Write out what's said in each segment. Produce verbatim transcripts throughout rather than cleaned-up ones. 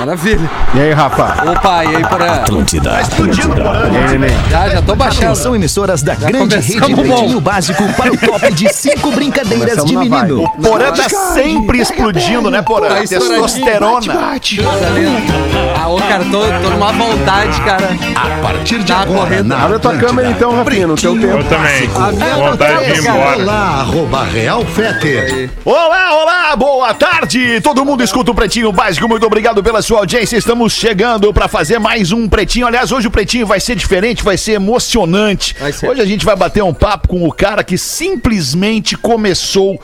Maravilha. E aí, Rafa? Opa, e aí, Porã? Atlântida. Tá explodindo, Porã. Já, já tô baixando. São emissoras da já grande rede Pretinho Básico para o top de cinco brincadeiras de menino. O Porã tá sempre explodindo, né, Porã? Tá testosterona. Bate, bate. Ah, ô, cara, tô, tô numa vontade, cara. A partir de agora, na Atlântida. Olha a tua câmera, então, Rafinha, no teu tempo. Eu também. A vontade de ir embora. Olá, arroba Real Fete. Olá, olá, boa tarde. Todo mundo escuta o Pretinho Básico. Muito obrigado pela sua audiência. Estamos chegando para fazer mais um Pretinho. Aliás, hoje o Pretinho vai ser diferente, vai ser emocionante. Vai ser. Hoje a gente vai bater um papo com o cara que simplesmente começou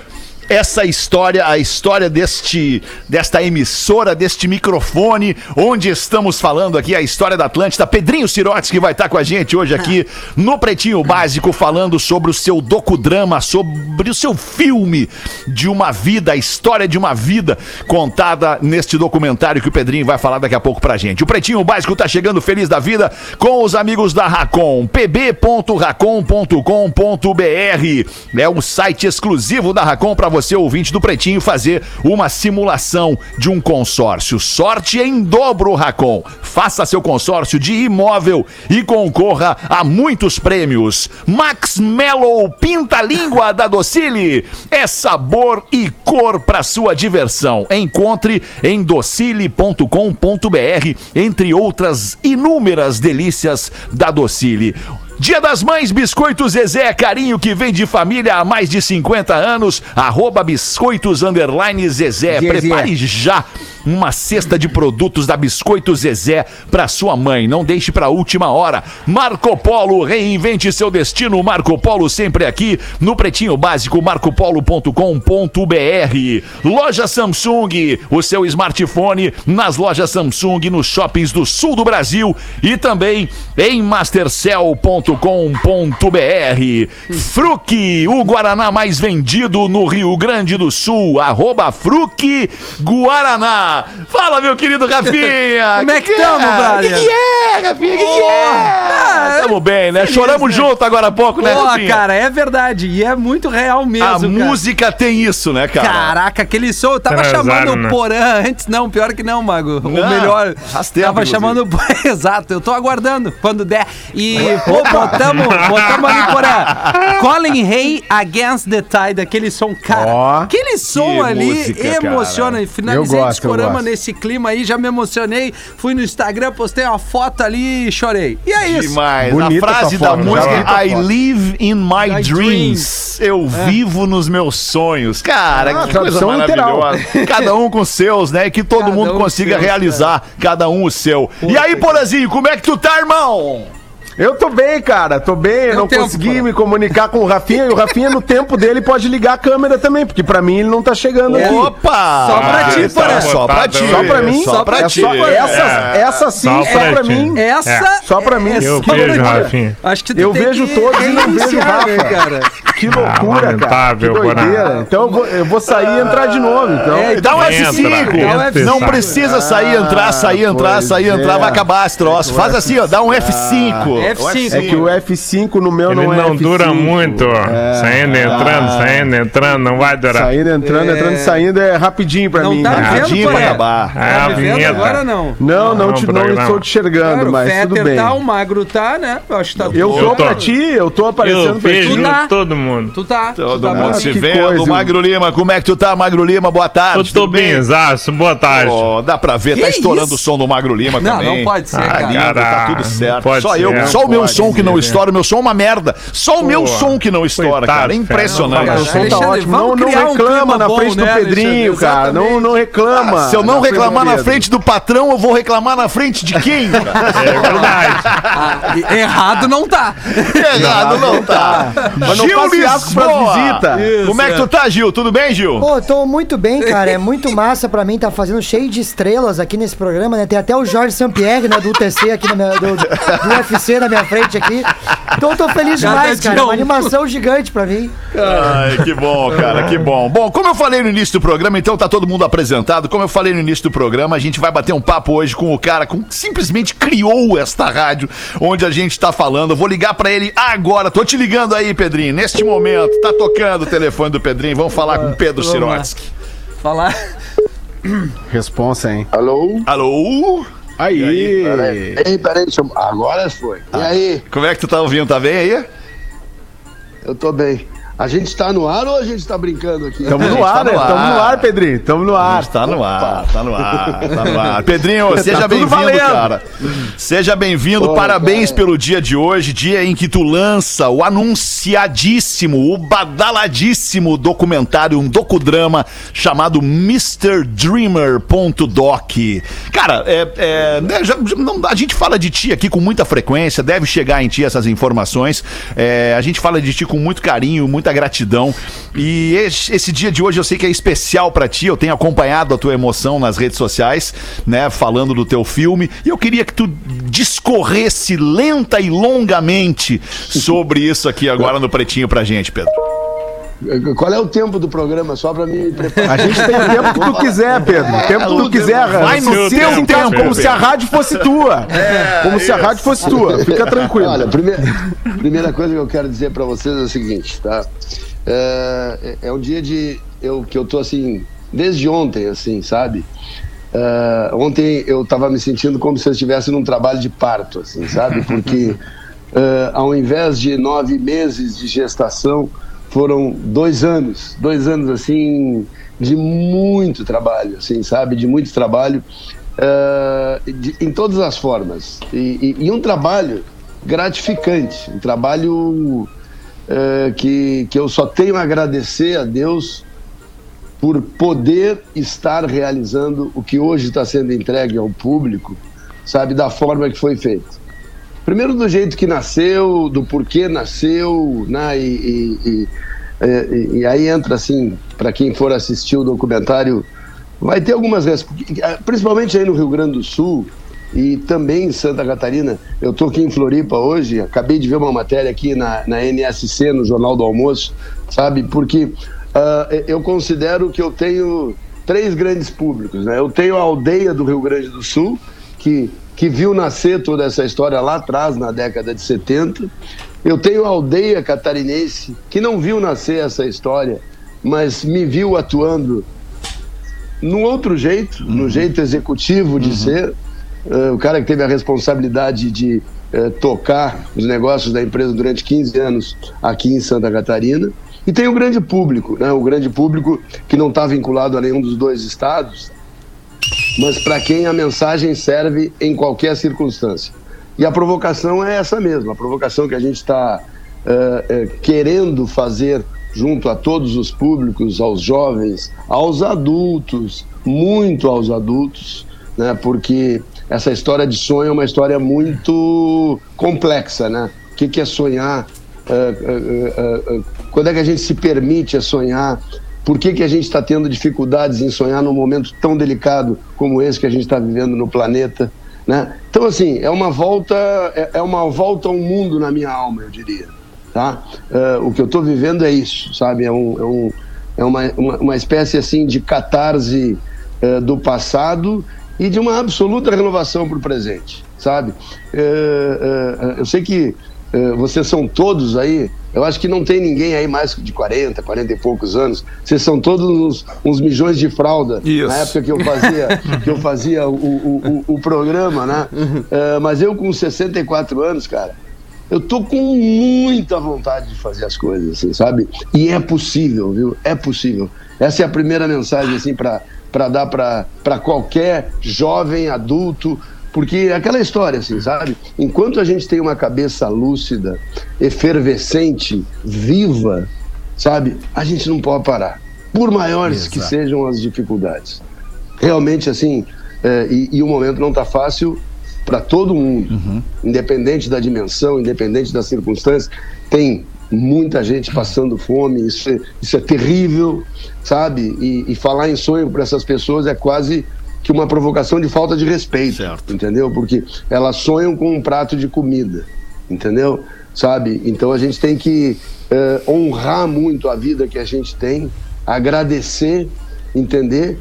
essa história, a história deste, desta emissora, deste microfone, onde estamos falando aqui a história da Atlântida. Pedrinho Sirotsky, que vai estar com a gente hoje aqui no Pretinho Básico, falando sobre o seu docudrama, sobre o seu filme de uma vida, a história de uma vida contada neste documentário que o Pedrinho vai falar daqui a pouco pra gente. O Pretinho Básico tá chegando feliz da vida com os amigos da Racon, p b ponto racon ponto com ponto b r. É um site exclusivo da Racon pra você, você, ouvinte do Pretinho, fazer uma simulação de um consórcio. Sorte em dobro, Racon. Faça seu consórcio de imóvel e concorra a muitos prêmios. Max Mellow Pinta Língua da Docile. É sabor e cor para sua diversão. Encontre em docile ponto com ponto b r, entre outras inúmeras delícias da Docile. Dia das Mães, Biscoitos Zezé, carinho que vem de família há mais de cinquenta anos, arroba biscoitos underline Zezé. Prepare já uma cesta de produtos da Biscoitos Zezé para sua mãe. Não deixe para a última hora. Marco Polo, reinvente seu destino. Marco Polo sempre aqui no Pretinho Básico, marco polo ponto com ponto b r. Loja Samsung, o seu smartphone nas lojas Samsung, nos shoppings do sul do Brasil e também em mastercell ponto com ponto b r. Fruc, o Guaraná mais vendido no Rio Grande do Sul, arroba Fruc Guaraná. Fala, meu querido Rafinha! Como é que estamos, brother? O que, que é, Rafinha? O que, oh, que é? Estamos ah, bem, né? Feliz, Choramos né? junto agora há pouco, oh, né, Rafinha? Cara, é verdade. E é muito real mesmo, A cara. música tem isso, né, cara? Caraca, aquele som... Eu tava Transaram, chamando né? o Porã antes. Não, pior que não, Mago. Não, Ou melhor, rasteiro, tava chamando o Porã. Exato, eu tô aguardando quando der. E, pô, botamos, botamos ali, Porã. Colin Hay, Against the Tide. Aquele som, cara. Oh, aquele som ali música, emociona. Cara. Finalizei de escutar. Nesse clima aí, já me emocionei. Fui no Instagram, postei uma foto ali e chorei. E é isso. Demais. Bonita a frase da música é I live in my, my dreams. dreams. Eu é. vivo nos meus sonhos. Cara, ah, que coisa maravilhosa. Literal. Cada um com seus, né? E que todo cada mundo um consiga seus, realizar cara. cada um o seu. Puta, e aí, Porazinho, como é que tu tá, irmão? Eu tô bem, cara, tô bem, eu não tempo, consegui cara. me comunicar com o Rafinha, e o Rafinha no tempo dele pode ligar a câmera também, porque pra mim ele não tá chegando é. aqui. Opa! Só pra ah, ti, Porã. Só pra ti. Só pra mim. Só pra ti. Essa sim, só pra mim. Essa Só pra mim. Eu vejo, Rafinha. Acho que eu vejo que... todos e não vejo o Rafa. Cara. Que loucura, ah, cara. Que doideira. Então eu vou, eu vou sair e entrar de novo. Então. É, dá um F cinco. Não precisa sair, entrar, sair, entrar, sair, entrar, vai acabar esse troço. Faz assim, ó, dá um F cinco. F cinco. É que o F cinco no meu ele não é Ele não dura muito. É. Saindo, entrando, ah. saindo, entrando, não vai durar. Saindo, entrando, é. entrando e saindo é rapidinho pra não mim. Não tá né? vendo, pra acabar. É, tá me vendo agora, não? Não, não, não, te, não estou te enxergando, claro, mas tudo bem. O tá, o Magro tá, né? Eu acho que tá Eu tô pra ti, eu tô aparecendo eu pra ti. Tu tá. Todo mundo. Tu tá. Todo tu tá mundo se vendo. Coisa, Magro Lima, como é que tu tá, Magro Lima? Boa tarde. Eu tô bem, exato. Boa tarde. Dá pra ver, tá estourando o som do Magro Lima também. Não, não pode ser, cara. Tá tudo certo. Só eu. Só o meu som que não estoura, o meu som é uma merda. Só o meu som que não estoura, cara. É impressionante. Meu som tá ótimo. Não, não reclama na frente do Pedrinho, cara. Não, não reclama. Se eu não reclamar na frente do patrão, eu vou reclamar na frente de quem? É verdade. Errado não tá. Errado não tá. Mas não faço fiasco pra visita. Como é que tu tá, Gil? Tudo bem, Gil? Pô, tô muito bem, cara. É muito massa pra mim. Tá fazendo cheio de estrelas aqui nesse programa, né? Tem até o Jorge Sampierre, né? Do U T C aqui no meu... U F C na minha frente aqui. Então tô feliz demais, cara. Uma animação gigante pra mim. Ai, que bom, cara, que bom. Bom, como eu falei no início do programa, então tá todo mundo apresentado. Como eu falei no início do programa, a gente vai bater um papo hoje com o cara que simplesmente criou esta rádio onde a gente tá falando. Eu vou ligar pra ele agora. Tô te ligando aí, Pedrinho. Neste momento, tá tocando o telefone do Pedrinho. Vamos falar com o Pedro Sirotsky. Falar... Responsa, hein? Alô? Alô? Aí! aí peraí, peraí, peraí, agora foi. Ah. E aí? Como é que tu tá ouvindo? Tá bem aí? Eu tô bem. A gente tá no ar ou a gente tá brincando aqui? Tamo no ar, tá no né? Ar. Tamo no ar, Pedrinho. Tamo no ar. Tá no ar, tá no ar, tá no ar. Pedrinho, seja tá bem-vindo, cara. Seja bem-vindo, Pô, parabéns cara. Pelo dia de hoje, dia em que tu lança o anunciadíssimo, o badaladíssimo documentário, um docudrama chamado mister dreamer ponto doc. Cara, é, é, né, já, já, não, a gente fala de ti aqui com muita frequência, deve chegar em ti essas informações. É, a gente fala de ti com muito carinho, muito gratidão, e esse, esse dia de hoje eu sei que é especial pra ti, eu tenho acompanhado a tua emoção nas redes sociais, né, falando do teu filme, e eu queria que tu discorresse lenta e longamente sobre isso aqui agora no Pretinho pra gente, Pedro. Qual é o tempo do programa? Só pra me preparar. A gente tem o tempo que tu quiser, Pedro. O tempo que tu quiser. Vai no seu tempo, como se a rádio fosse tua. É, como isso. se a rádio fosse tua. Fica tranquilo. Olha, primeira, primeira coisa que eu quero dizer pra vocês é o seguinte, tá? É, é um dia de, eu, que eu tô assim, desde ontem, assim, sabe? É, ontem eu tava me sentindo como se eu estivesse num trabalho de parto, assim, sabe? Porque é, ao invés de nove meses de gestação, foram dois anos, dois anos assim, de muito trabalho, assim, sabe, de muito trabalho, uh, de, em todas as formas, e, e, e um trabalho gratificante, um trabalho uh, que, que eu só tenho a agradecer a Deus por poder estar realizando o que hoje está sendo entregue ao público, sabe, da forma que foi feito. Primeiro do jeito que nasceu, do porquê nasceu, né? E, e, e, e aí entra assim, para quem for assistir o documentário, vai ter algumas respostas, principalmente aí no Rio Grande do Sul e também em Santa Catarina. Eu estou aqui em Floripa hoje, acabei de ver uma matéria aqui na, na N S C, no Jornal do Almoço, sabe? Porque uh, eu considero que eu tenho três grandes públicos, né? Eu tenho a aldeia do Rio Grande do Sul, que... que viu nascer toda essa história lá atrás, na década de setenta. Eu tenho a aldeia catarinense, que não viu nascer essa história, mas me viu atuando num outro jeito, uhum. no jeito executivo de uhum. ser. Uh, o cara que teve a responsabilidade de uh, tocar os negócios da empresa durante quinze anos aqui em Santa Catarina. E tem o grande público, né? O grande público que não está vinculado a nenhum dos dois estados, mas para quem a mensagem serve em qualquer circunstância. E a provocação é essa mesma, a provocação que a gente está uh, uh, querendo fazer junto a todos os públicos, aos jovens, aos adultos, muito aos adultos, né? Porque essa história de sonho é uma história muito complexa, né? O que, que é sonhar? Uh, uh, uh, uh, quando é que a gente se permite a sonhar? Por que que a gente está tendo dificuldades em sonhar num momento tão delicado como esse que a gente está vivendo no planeta, né? Então, assim, é uma volta, é, é uma volta ao mundo na minha alma, eu diria, tá? Uh, o que eu estou vivendo é isso, sabe? É, um, é, um, é uma, uma, uma espécie, assim, de catarse uh, do passado e de uma absoluta renovação para o presente, sabe? Uh, uh, eu sei que uh, vocês são todos aí... Eu acho que não tem ninguém aí mais de quarenta, quarenta e poucos anos. Vocês são todos uns, uns mijões de fralda. Isso. Na época que eu fazia, que eu fazia o, o, o, o programa, né? Uhum. Uh, mas eu com sessenta e quatro anos, cara, eu tô com muita vontade de fazer as coisas, assim, sabe? E é possível, viu? É possível. Essa é a primeira mensagem, assim, pra, pra dar pra, pra qualquer jovem, adulto... Porque aquela história, assim, sabe? Enquanto a gente tem uma cabeça lúcida, efervescente, viva, sabe? A gente não pode parar, por maiores Exato. Que sejam as dificuldades. Realmente, assim, é, e, e o momento não está fácil para todo mundo. Uhum. Independente da dimensão, independente das circunstâncias, tem muita gente passando fome, isso é, isso é terrível, sabe? E, e falar em sonho para essas pessoas é quase... que uma provocação de falta de respeito, certo. Entendeu? Porque elas sonham com um prato de comida, entendeu? Sabe? Então a gente tem que uh, honrar muito a vida que a gente tem, agradecer, entender,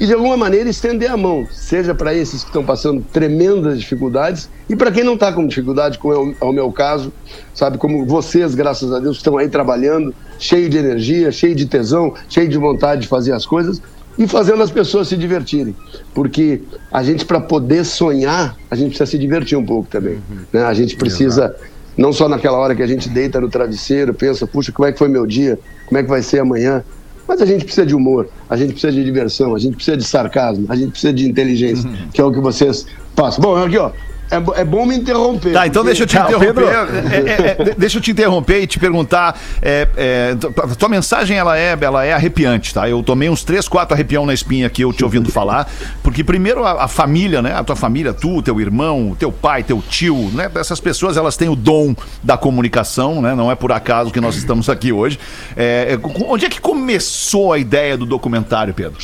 e de alguma maneira estender a mão, seja para esses que estão passando tremendas dificuldades, e para quem não está com dificuldade, como é o meu caso, sabe? Como vocês, graças a Deus, estão aí trabalhando, cheio de energia, cheio de tesão, cheio de vontade de fazer as coisas, e fazendo as pessoas se divertirem. Porque a gente, para poder sonhar, a gente precisa se divertir um pouco também. Uhum. Né? A gente precisa, não só naquela hora que a gente deita no travesseiro, pensa, puxa, como é que foi meu dia? Como é que vai ser amanhã? Mas a gente precisa de humor, a gente precisa de diversão, a gente precisa de sarcasmo, a gente precisa de inteligência, uhum. que é o que vocês passam. Bom, aqui, ó. É, é bom me interromper. Tá, então porque... deixa eu te interromper. É, é, é, deixa eu te interromper e te perguntar. É, é, tua mensagem ela é, ela é arrepiante, tá? Eu tomei uns três, quatro arrepião na espinha aqui, eu te ouvindo falar. Porque primeiro a, a família, né? A tua família, tu, teu irmão, teu pai, teu tio, né? Essas pessoas, elas têm o dom da comunicação, né? Não é por acaso que nós estamos aqui hoje. É, é, onde é que começou a ideia do documentário, Pedro?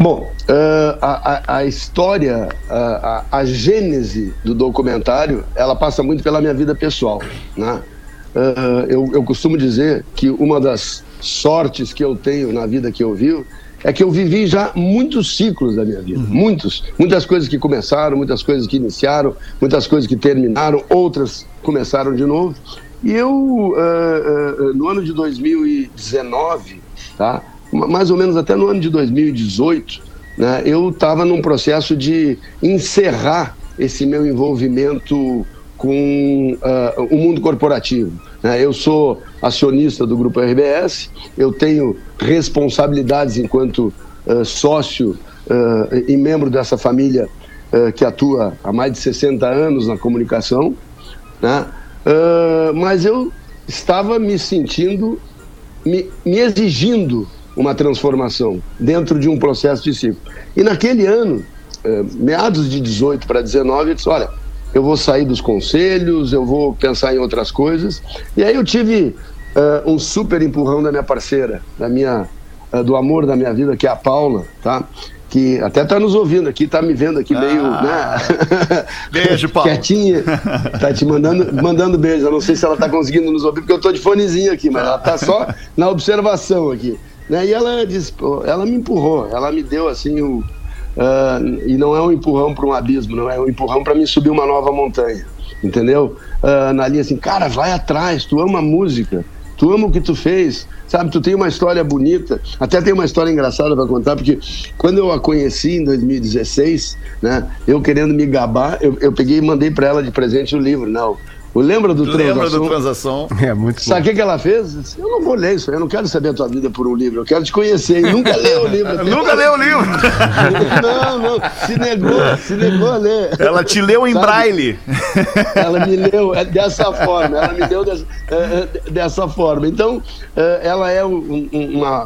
Bom, uh, a, a, a história, a, a, a gênese do documentário, ela passa muito pela minha vida pessoal, né? Uh, eu, eu costumo dizer que uma das sortes que eu tenho na vida que eu vivo é que eu vivi já muitos ciclos da minha vida, uhum. muitos, muitas coisas que começaram, muitas coisas que iniciaram, muitas coisas que terminaram, outras começaram de novo. E eu, uh, uh, no ano de dois mil e dezenove, tá? mais ou menos até no ano de dois mil e dezoito, né, eu estava num processo de encerrar esse meu envolvimento com uh, o mundo corporativo. Né? Eu sou acionista do Grupo R B S, eu tenho responsabilidades enquanto uh, sócio uh, e membro dessa família uh, que atua há mais de sessenta anos na comunicação, né? uh, mas eu estava me sentindo, me, me exigindo uma transformação dentro de um processo de ciclo. E naquele ano, eh, meados de dezoito para dezenove, eu disse, olha, eu vou sair dos conselhos, eu vou pensar em outras coisas. E aí eu tive uh, um super empurrão da minha parceira, da minha, uh, do amor da minha vida, que é a Paula, tá? Que até está nos ouvindo aqui, está me vendo aqui meio, ah, né? Beijo, Paulo. Quietinha, está te mandando, mandando beijo. Eu não sei se ela está conseguindo nos ouvir, porque eu estou de fonezinho aqui, mas ela está só na observação aqui. Né? E ela, disse, ela me empurrou, ela me deu assim, o, uh, e não é um empurrão para um abismo, não é um empurrão para mim subir uma nova montanha, entendeu? Uh, na linha assim, cara, vai atrás, tu ama a música, tu ama o que tu fez, sabe? Tu tem uma história bonita, até tem uma história engraçada para contar, porque quando eu a conheci em dois mil e dezesseis, né, eu querendo me gabar, eu, eu peguei e mandei para ela de presente o livro, não. Lembra do TransaSom? É muito bom. Sabe o que ela fez? Eu não vou ler isso, eu não quero saber a tua vida por um livro, eu quero te conhecer. E nunca leu o livro. Nunca leu o livro. Não, não, se negou, se negou a ler. Ela te leu em Sabe? Braille. Ela me leu dessa forma, ela me deu dessa, dessa forma. Então, ela é um, uma,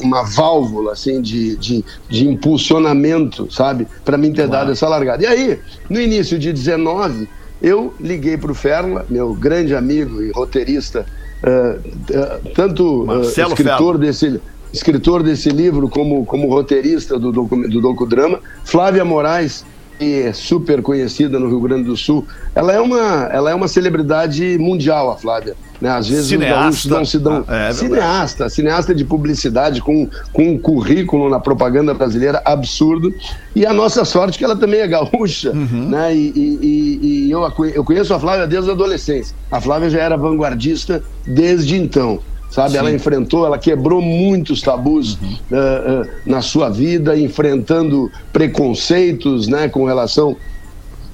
uma válvula assim, de, de, de impulsionamento, sabe? Para mim ter dado essa largada. E aí, no início de dezenove, eu liguei para o Ferla, meu grande amigo e roteirista, uh, uh, tanto uh, escritor, desse, escritor desse livro como, como roteirista do, docu, do docudrama. Flávia Morais, que é super conhecida no Rio Grande do Sul, ela é uma, ela é uma celebridade mundial, a Flávia. Né? Às vezes cineasta. Os gaúchos não se dão... Ah, é cineasta, cineasta de publicidade, com, com um currículo na propaganda brasileira absurdo. E a nossa sorte é que ela também é gaúcha. Uhum. Né? E, e, e, e eu, eu conheço a Flávia desde a adolescência. A Flávia já era vanguardista desde então. Sabe? Sim. Ela enfrentou, ela quebrou muitos tabus uhum. uh, uh, na sua vida, enfrentando preconceitos, né, com relação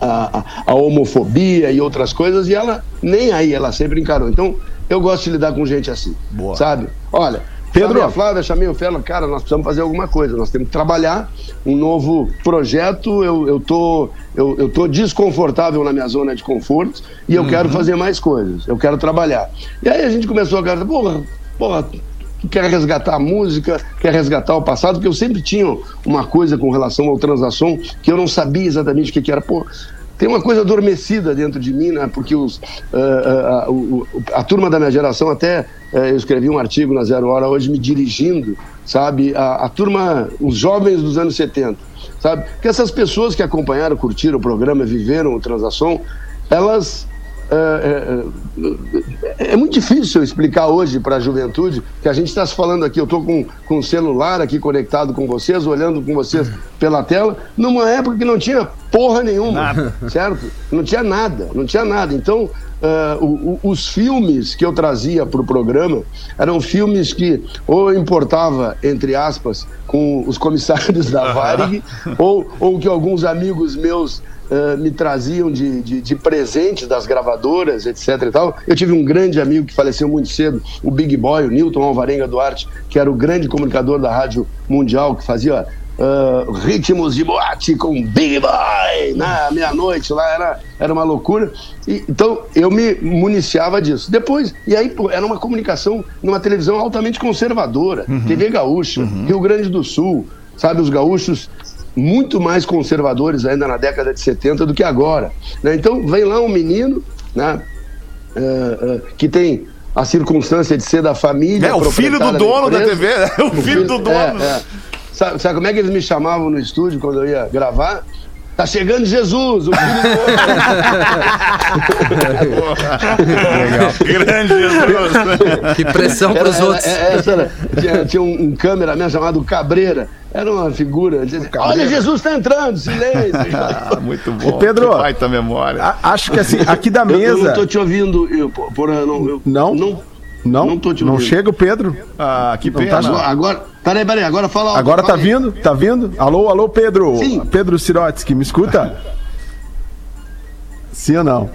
A, a homofobia e outras coisas, e ela nem aí, ela sempre encarou. Então, eu gosto de lidar com gente assim. Boa. Sabe? Olha, Pedro, a Flávia, chamei o Fela, cara, nós precisamos fazer alguma coisa, nós temos que trabalhar um novo projeto. Eu, eu, tô, eu, eu tô desconfortável na minha zona de conforto e eu uhum. quero fazer mais coisas, eu quero trabalhar. E aí a gente começou a cara, porra, porra, quer resgatar a música, quer resgatar o passado, porque eu sempre tinha uma coisa com relação ao TransaSom que eu não sabia exatamente o que, que era. Pô, tem uma coisa adormecida dentro de mim, né? Porque os, uh, uh, uh, uh, a turma da minha geração, até uh, eu escrevi um artigo na Zero Hora hoje me dirigindo, sabe? A, a turma, os jovens dos anos setenta, sabe? Porque essas pessoas que acompanharam, curtiram o programa, viveram o TransaSom, elas... É, é, é muito difícil explicar hoje para a juventude que a gente está se falando aqui. Eu estou com, com o celular aqui conectado com vocês, olhando com vocês pela tela, numa época que não tinha porra nenhuma, nada. Certo? Não tinha nada, não tinha nada. Então, uh, o, o, os filmes que eu trazia para o programa eram filmes que ou eu importava, entre aspas, com os comissários da Varig, ou, ou que alguns amigos meus Uh, me traziam de, de, de presente das gravadoras, etc e tal. Eu tive um grande amigo que faleceu muito cedo, o Big Boy, o Newton Alvarenga Duarte, que era o grande comunicador da Rádio Mundial, que fazia uh, ritmos de boate com Big Boy na meia-noite, lá era, era uma loucura. E, então eu me municiava disso. Depois, e aí era uma comunicação numa televisão altamente conservadora, uhum. T V Gaúcha, uhum. Rio Grande do Sul, sabe, os gaúchos muito mais conservadores ainda na década de setenta do que agora, né? Então vem lá um menino, né, uh, uh, que tem a circunstância de ser da família, é, o filho do dono da, da T V, né? o, o filho, filho do dono é, é. Sabe, sabe como é que eles me chamavam no estúdio quando eu ia gravar? Tá chegando Jesus, o filho do grande Jesus. Que pressão para os outros. Era, essa era, tinha tinha um, um cameraman chamado Cabreira. Era uma figura. Dizia, olha, Jesus tá entrando, silêncio. Ah, muito bom. Ô Pedro, vai da memória. A, acho que assim, aqui da mesa. Eu, eu não tô te ouvindo, eu, por, eu, não, eu, não? Não. Não, não, tô te não chega o Pedro. Ah, que pena. Tá, agora, peraí, peraí, agora fala alto. Agora tá aí. vindo, tá vindo. Alô, alô, Pedro. Sim. Pedro Sirotsky, me escuta? Sim ou não?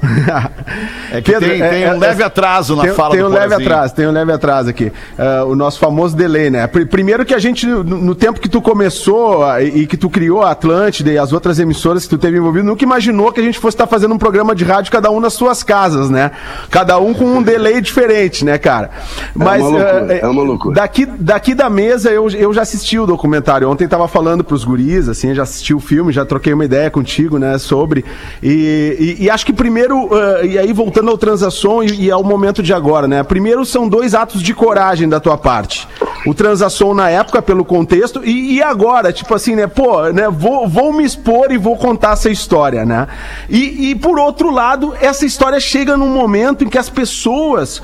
É que Pedro, tem, é, tem um é, leve atraso na tem, fala tem do um leve atraso, tem um leve atraso aqui. Uh, o nosso famoso delay, né? Pr- primeiro que a gente, no, no tempo que tu começou uh, e que tu criou a Atlântida e as outras emissoras que tu teve envolvido, nunca imaginou que a gente fosse estar tá fazendo um programa de rádio cada um nas suas casas, né? Cada um com um delay diferente, né, cara? Mas, é uma loucura, uh, é uma loucura. Daqui, daqui da mesa, eu, eu já assisti o documentário. Ontem tava falando pros guris, assim, já assisti o filme, já troquei uma ideia contigo, né, sobre... E... e, e acho que primeiro, uh, e aí voltando ao TransaSom e, e ao momento de agora, né? Primeiro são dois atos de coragem da tua parte. O TransaSom na época, pelo contexto, e, e agora, tipo assim, né? Pô, né? Vou, vou me expor e vou contar essa história, né? E, e por outro lado, essa história chega num momento em que as pessoas...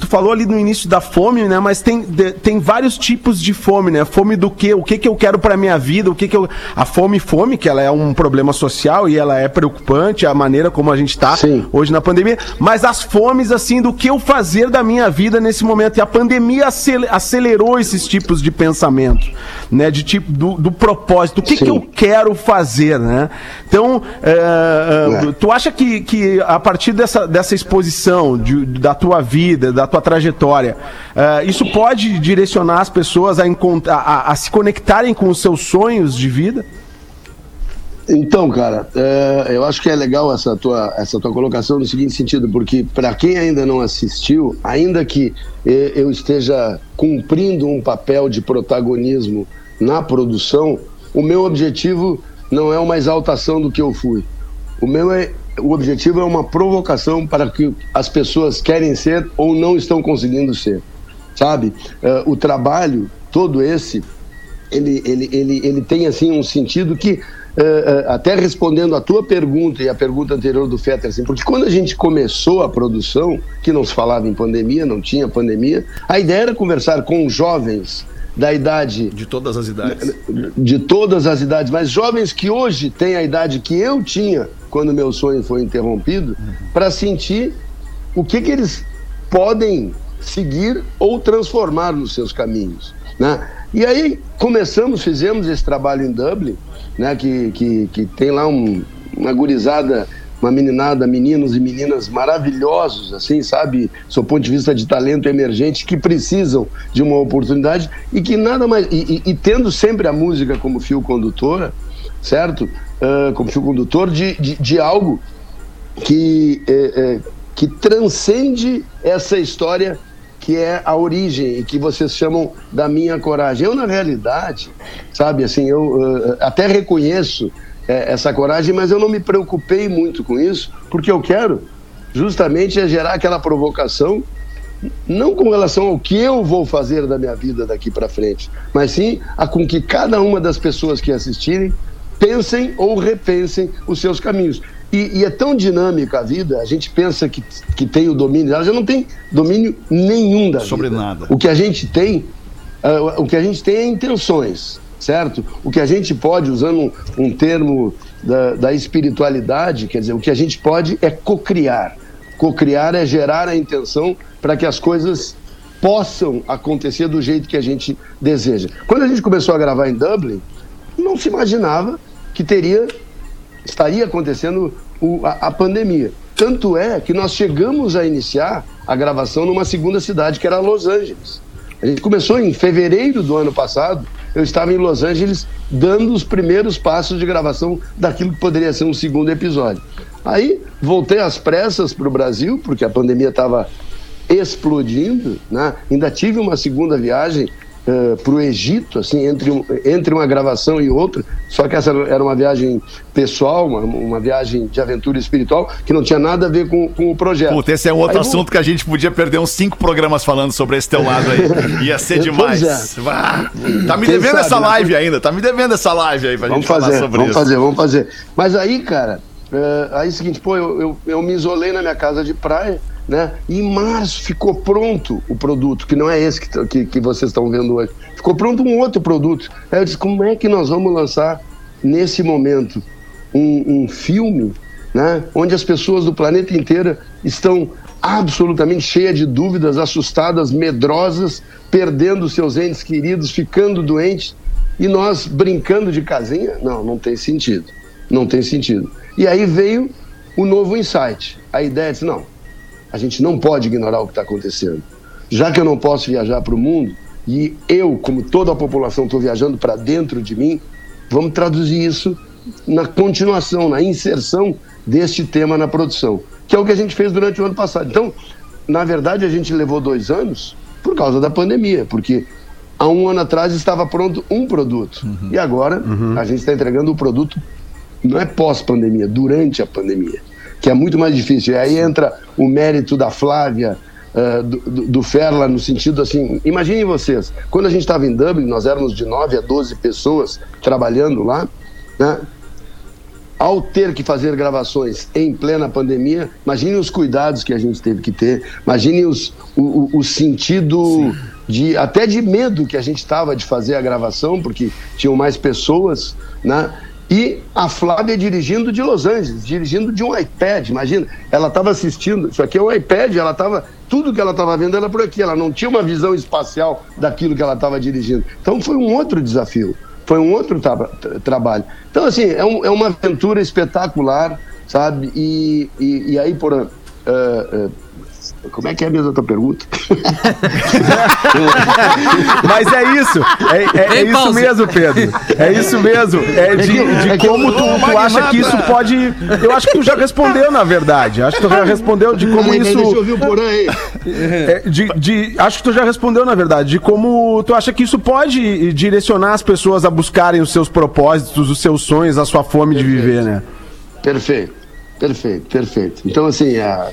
Tu falou ali no início da fome, né? Mas tem, de, tem vários tipos de fome, né? Fome do quê? O que que eu quero pra minha vida? O que que eu... A fome, fome, que ela é um problema social e ela é preocupante, a maneira como a gente tá Sim. hoje na pandemia. Mas as fomes, assim, do que eu fazer da minha vida nesse momento. E a pandemia acelerou esses tipos de pensamento, né? De tipo, do, do propósito. O que Sim. que eu quero fazer, né? Então, é, é. tu acha que, que a partir dessa, dessa exposição de, da tua vida, da tua trajetória, uh, isso pode direcionar as pessoas a, encont- a, a se conectarem com os seus sonhos de vida? Então, cara, uh, eu acho que é legal essa tua, essa tua colocação no seguinte sentido, porque para quem ainda não assistiu, ainda que eu esteja cumprindo um papel de protagonismo na produção, o meu objetivo não é uma exaltação do que eu fui. O meu é O objetivo é uma provocação para que as pessoas querem ser ou não estão conseguindo ser, sabe? Uh, o trabalho, todo esse, ele, ele, ele, ele tem, assim, um sentido que, uh, uh, até respondendo a tua pergunta e a pergunta anterior do Fetter, assim, porque quando a gente começou a produção, que não se falava em pandemia, não tinha pandemia, a ideia era conversar com jovens da idade... De todas as idades. De, de todas as idades, mas jovens que hoje têm a idade que eu tinha quando meu sonho foi interrompido, uhum. para sentir o que que eles podem seguir ou transformar nos seus caminhos, né? E aí começamos, fizemos esse trabalho em Dublin, né? Que, que, que tem lá um, uma gurizada, uma meninada, meninos e meninas maravilhosos, assim, sabe? Do ponto de vista de talento emergente, que precisam de uma oportunidade e que nada mais... E, e, e tendo sempre a música como fio condutora, certo? Uh, como fio condutor de, de, de algo que, é, é, que transcende essa história que é a origem e que vocês chamam da minha coragem. Eu, na realidade, sabe, assim, eu uh, até reconheço é, essa coragem, mas eu não me preocupei muito com isso, porque eu quero justamente é gerar aquela provocação, não com relação ao que eu vou fazer da minha vida daqui para frente, mas sim a com que cada uma das pessoas que assistirem pensem ou repensem os seus caminhos. E, e é tão dinâmica a vida, a gente pensa que, que tem o domínio, ela já não tem domínio nenhum da vida. Sobre nada. O que a gente tem, uh, o que a gente tem é intenções. certo? O que a gente pode, usando um, um termo da, da espiritualidade, quer dizer, o que a gente pode é cocriar. Cocriar é gerar a intenção para que as coisas possam acontecer do jeito que a gente deseja. Quando a gente começou a gravar em Dublin, não se imaginava que teria, estaria acontecendo o, a, a pandemia. Tanto é que nós chegamos a iniciar a gravação numa segunda cidade, que era Los Angeles. A gente começou em fevereiro do ano passado, eu estava em Los Angeles dando os primeiros passos de gravação daquilo que poderia ser um segundo episódio. Aí voltei às pressas para o Brasil, porque a pandemia estava explodindo, né? Ainda tive uma segunda viagem uh, para o Egito, assim, entre, um, entre uma gravação e outra, só que essa era uma viagem pessoal, uma, uma viagem de aventura espiritual, que não tinha nada a ver com, com o projeto. Puta, esse é um outro aí, assunto vou... que a gente podia perder uns cinco programas falando sobre esse teu lado aí. Ia ser demais. Ah, tá me Quem devendo sabe, essa live né? ainda, tá me devendo essa live aí pra vamos gente fazer, falar sobre vamos isso. Vamos fazer, vamos fazer. Mas aí, cara, uh, aí é o seguinte, pô, eu, eu, eu me isolei na minha casa de praia, né? E em março ficou pronto o produto, que não é esse que, que, que vocês estão vendo hoje. Ficou pronto um outro produto. Aí eu disse, como é que nós vamos lançar nesse momento um, um filme, né? Onde as pessoas do planeta inteiro estão absolutamente cheias de dúvidas, assustadas, medrosas, perdendo seus entes queridos, ficando doentes, e nós brincando de casinha? Não, não tem sentido. Não tem sentido. E aí veio o novo insight. A ideia disse, não, a gente não pode ignorar o que está acontecendo. Já que eu não posso viajar para o mundo, e eu, como toda a população, estou viajando para dentro de mim, vamos traduzir isso na continuação, na inserção deste tema na produção, que é o que a gente fez durante o ano passado. Então, na verdade, a gente levou dois anos por causa da pandemia, porque há um ano atrás estava pronto um produto. Uhum. E agora uhum. a gente está entregando o produto, não é pós-pandemia, durante a pandemia, que é muito mais difícil. E aí entra o mérito da Flávia, uh, do, do, do Ferla, no sentido assim... Imaginem vocês, quando a gente estava em Dublin, nós éramos de nove a doze pessoas trabalhando lá, né? Ao ter que fazer gravações em plena pandemia, imaginem os cuidados que a gente teve que ter, imaginem os, o, o, o sentido de, até de medo que a gente estava de fazer a gravação, porque tinham mais pessoas, né? E a Flávia dirigindo de Los Angeles, dirigindo de um iPad, imagina, ela estava assistindo, isso aqui é um iPad, ela estava, tudo que ela estava vendo era por aqui, ela não tinha uma visão espacial daquilo que ela estava dirigindo. Então foi um outro desafio, foi um outro tra- tra- trabalho. Então assim, é, um, é uma aventura espetacular, sabe, e, e, e aí por... Uh, uh, Como é que é mesmo a tua pergunta? Mas é isso, é, é, é isso mesmo, Pedro. É isso mesmo. É de, de como tu, tu acha que isso pode. Eu acho que tu já respondeu, na verdade. Acho que tu já respondeu de como isso. Deixa eu ouvir o Porã aí. Acho que tu já respondeu, na verdade, de como tu acha que isso pode direcionar as pessoas a buscarem os seus propósitos, os seus sonhos, a sua fome de viver, né? Perfeito. Perfeito, perfeito. Então, assim, é,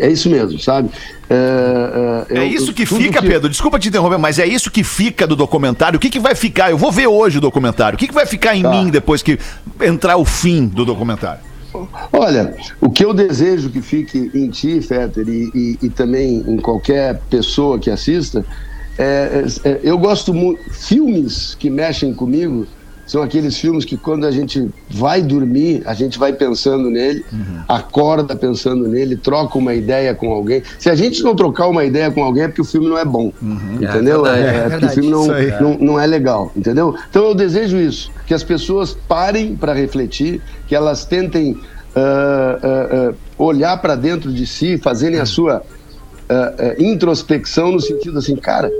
é isso mesmo, sabe? É, é, é isso que fica, que... Pedro, desculpa te interromper, mas é isso que fica do documentário? O que, que vai ficar? Eu vou ver hoje o documentário. O que, que vai ficar em tá. mim depois que entrar o fim do documentário? Olha, o que eu desejo que fique em ti, Fetter, e, e, e também em qualquer pessoa que assista, é, é, eu gosto muito... Filmes que mexem comigo... São aqueles filmes que quando a gente vai dormir, a gente vai pensando nele, uhum. acorda pensando nele, troca uma ideia com alguém. Se a gente não trocar uma ideia com alguém é porque o filme não é bom, uhum. entendeu? É, é, é, é, é porque o filme não, aí, não, não é legal, entendeu? Então eu desejo isso, que as pessoas parem para refletir, que elas tentem uh, uh, uh, olhar para dentro de si, fazerem a sua uh, uh, introspecção no sentido assim, cara...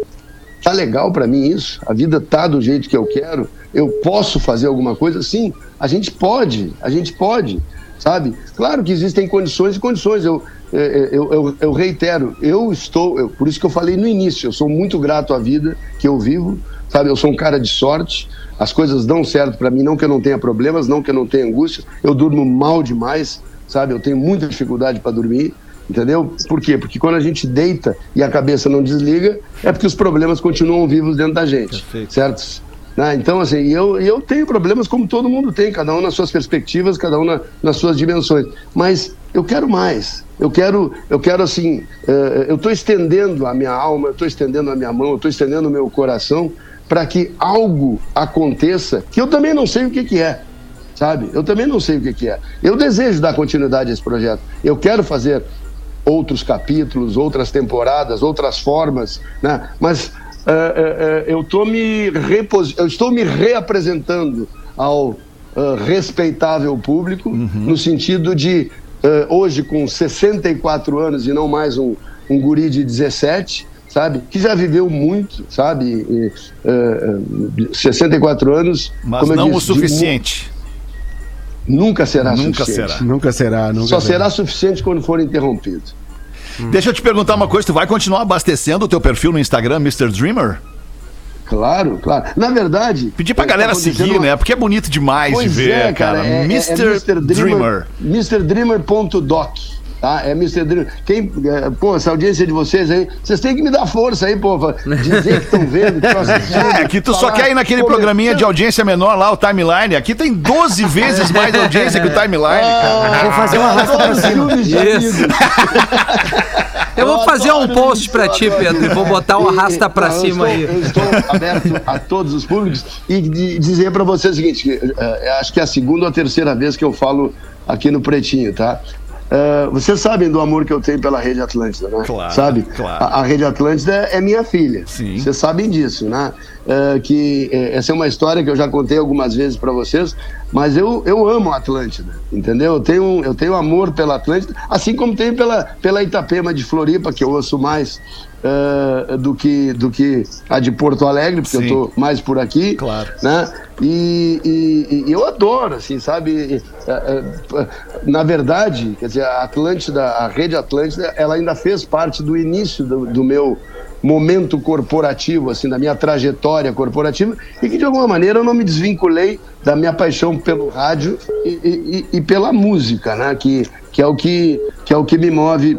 Tá legal pra mim isso? A vida tá do jeito que eu quero? Eu posso fazer alguma coisa? Sim, a gente pode, a gente pode, sabe? Claro que existem condições e condições, eu, eu, eu, eu reitero, eu estou, eu, por isso que eu falei no início, eu sou muito grato à vida que eu vivo, sabe? Eu sou um cara de sorte, as coisas dão certo pra mim, não que eu não tenha problemas, não que eu não tenha angústia, eu durmo mal demais, sabe? Eu tenho muita dificuldade pra dormir, entendeu? Por quê? Porque quando a gente deita e a cabeça não desliga, é porque os problemas continuam vivos dentro da gente. Perfeito. Certo? Ah, então, assim, eu, eu tenho problemas como todo mundo tem, cada um nas suas perspectivas, cada um na, nas suas dimensões. Mas eu quero mais. Eu quero, eu quero assim, uh, eu estou estendendo a minha alma, eu estou estendendo a minha mão, eu estou estendendo o meu coração para que algo aconteça, que eu também não sei o que, que é, sabe? Eu também não sei o que, que é. Eu desejo dar continuidade a esse projeto. Eu quero fazer outros capítulos, outras temporadas, outras formas, né? Mas uh, uh, uh, eu, tô me repos... eu estou me reapresentando ao uh, respeitável público, uhum. no sentido de, uh, hoje com sessenta e quatro anos e não mais um, um guri de dezessete, sabe? Que já viveu muito, sabe? E, uh, sessenta e quatro anos... Mas como não eu disse, o suficiente. De... Nunca será nunca suficiente. Será. Nunca será. Nunca Só será. será suficiente quando for interrompido. Hum. Deixa eu te perguntar uma coisa. Tu vai continuar abastecendo o teu perfil no Instagram, mister Dreamer? Claro, claro. Na verdade... Pedir pra galera seguir, uma... né? Porque é bonito demais pois de ver, é, cara. É, mister É, é mister Dreamer. mister Dreamer ponto doc. Tá? É mister Dreamer. Quem, pô, essa audiência de vocês aí, vocês têm que me dar força aí, pô, dizer que estão vendo, que estão assistindo. É, que tu falar, só quer ir naquele pô, programinha de audiência menor lá, o Timeline. Aqui tem doze vezes mais audiência que o Timeline, cara. Vou fazer uma arrasta pra cima. Isso. Eu vou fazer um post pra ti, Pedro, e vou botar um arrasta pra cima aí. Eu estou aberto a todos os públicos e dizer pra vocês o seguinte, acho que é a segunda ou a terceira vez que eu falo aqui no Pretinho, tá? Uh, vocês sabem do amor que eu tenho pela Rede Atlântida, né? Claro, sabe? Claro. A, a Rede Atlântida é minha filha. Sim. Vocês sabem disso, né? Uh, que é, essa é uma história que eu já contei algumas vezes para vocês, mas eu, eu amo a Atlântida, entendeu? Eu tenho, eu tenho amor pela Atlântida, assim como tenho pela, pela Itapema de Floripa, que eu ouço mais uh, do, que, do que a de Porto Alegre, porque Sim. eu tô mais por aqui, claro. Né? E, e, e eu adoro, assim, sabe? Na verdade, quer dizer, a Atlântida, a Rede Atlântida, ela ainda fez parte do início do, do meu momento corporativo, assim, da minha trajetória corporativa, e que de alguma maneira eu não me desvinculei da minha paixão pelo rádio e, e, e pela música, né? Que, que, é o que, que é o que me move